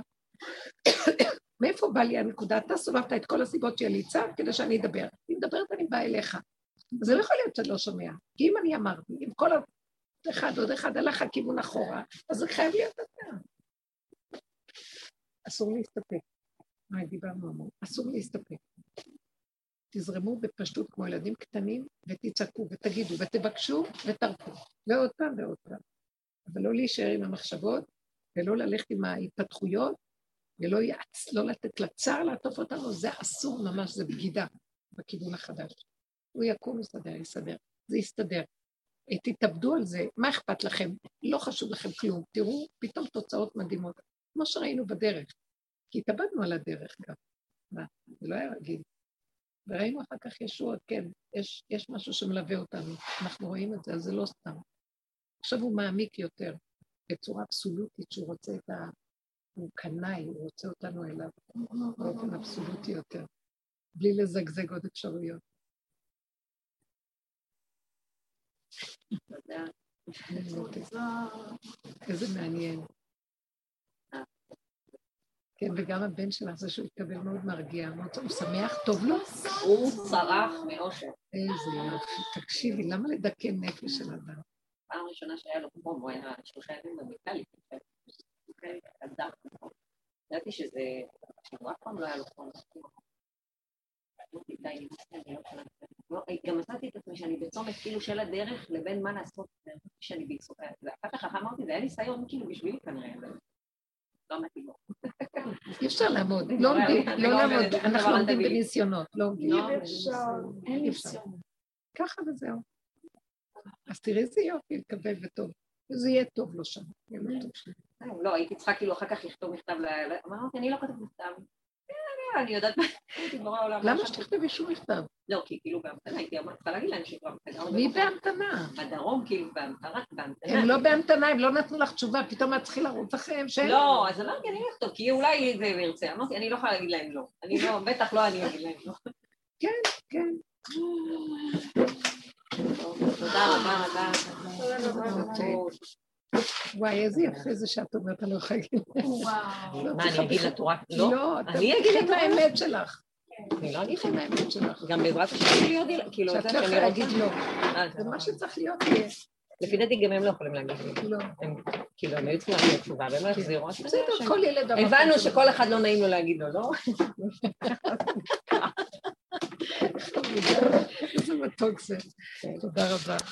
מאיפה בא לי הנקודה? אתה סובבת את כל הסיבות שלי ליצה, כדי שאני אדבר. אם מדברת, אני באה אליך. אז זה לא יכול להיות שאני לא שומע. כי אם אני אמרתי, אם כל אחד עוד אחד הלך הכיוון אחורה, אז זה חייב להיות אתה. אסור להסתפק. מה דיברנו אמרו? אסור להסתפק. תזרמו בפשטות כמו ילדים קטנים, ותצעקו, ותגידו, ותבקשו, ותרפו, ועוד פעם ועוד פעם. אבל לא להישאר עם המחשבות, ולא ללכת עם ההתפתחויות, ולא יעץ, לא לתת לצער לעטוף אותנו, זה אסור ממש, זה בגידה בכיוון החדש. הוא יקום, יסתדר, יסתדר, זה יסתדר. תתאבדו על זה, מה אכפת לכם? לא חשוב לכם כלום, תראו פתאום תוצאות מדהימות, כמו שראינו בדרך, כי התאבדנו על הדרך גם. מה? זה לא היה רגיל. וראינו אחר כך ישועות, כן, יש, יש משהו שמלווה אותנו, אנחנו רואים את זה, אז זה לא סתם. עכשיו הוא מעמיק יותר, בצורה אבסולוטית, שהוא רוצה את ה... הוא קנאי, הוא רוצה אותנו אליו, באופן אבסולוטי יותר, בלי לזגזג עוד אפשרויות. תודה. איזה מעניין. כן, וגם הבן שלך זה שהוא התקבל מאוד מרגיע, הוא שמח טוב לו? הוא צרח מאושר. איזה יופי, תקשיבי, למה לדכא נפש של אדם? פעם ראשונה שהיה לו כמו, הוא היה שלושה ימים במיטה לי, אדם כמו. ידעתי שזה, שהוא אף פעם לא היה לו כמו. גם עשיתי את עצמי שאני בצומת כאילו של הדרך לבין מה לעשות שאני בעיסוק. ואחר כך אחר אמרתי, זה היה ניסיון כאילו בשבילי כנראה. לא עמדתי בו. אי אפשר לעמוד, לא לעמוד, אנחנו עומדים בניסיונות, לא עומדים. אי אפשר, אין ניסיון. ככה וזהו. אז תראי איזה יופי, לקבל וטוב. זה יהיה טוב לו שם. לא, הייתי צריכה כאילו אחר כך לכתוב מכתב, אמרתי, אני לא כתב מכתב. אני יודעת מה, תגמור העולם. למה שתכתבי שום מכתב? לא, כי כאילו בהמתנה, הייתי אמרתי להגיד להם שכבר בהמתנה. מי בהמתנה? בדרום כאילו בהמתנה. הם לא בהמתנה, הם לא נתנו לך תשובה, פתאום את צריכה לרוץ אחריהם ש... לא, אז אמרתי, אני אכתוב, כי אולי זה מרצה. אמרתי, אני לא יכולה להגיד להם לא. אני לא, בטח לא אני אגיד להם לא. כן, כן. תודה רבה רבה. תודה רבה. וואי, איזה יפה זה שאת אומרת, אני לא יכולה להגיד. מה, אני אגיד לתורה? לא, אני אגיד את האמת שלך. אני לא אגיד את האמת שלך. גם בעזרת השביל להיות... שאת לא יכולה להגיד לא. זה מה שצריך להיות. לפי דעתי גם הם לא יכולים להגיד לא. כאילו, הם היו צריכים להגיד תשובה, והם לא יחזירו. בסדר, כל ילד... הבנו שכל אחד לא נעים לו להגיד לו, לא? איזה מתוק זה. תודה רבה.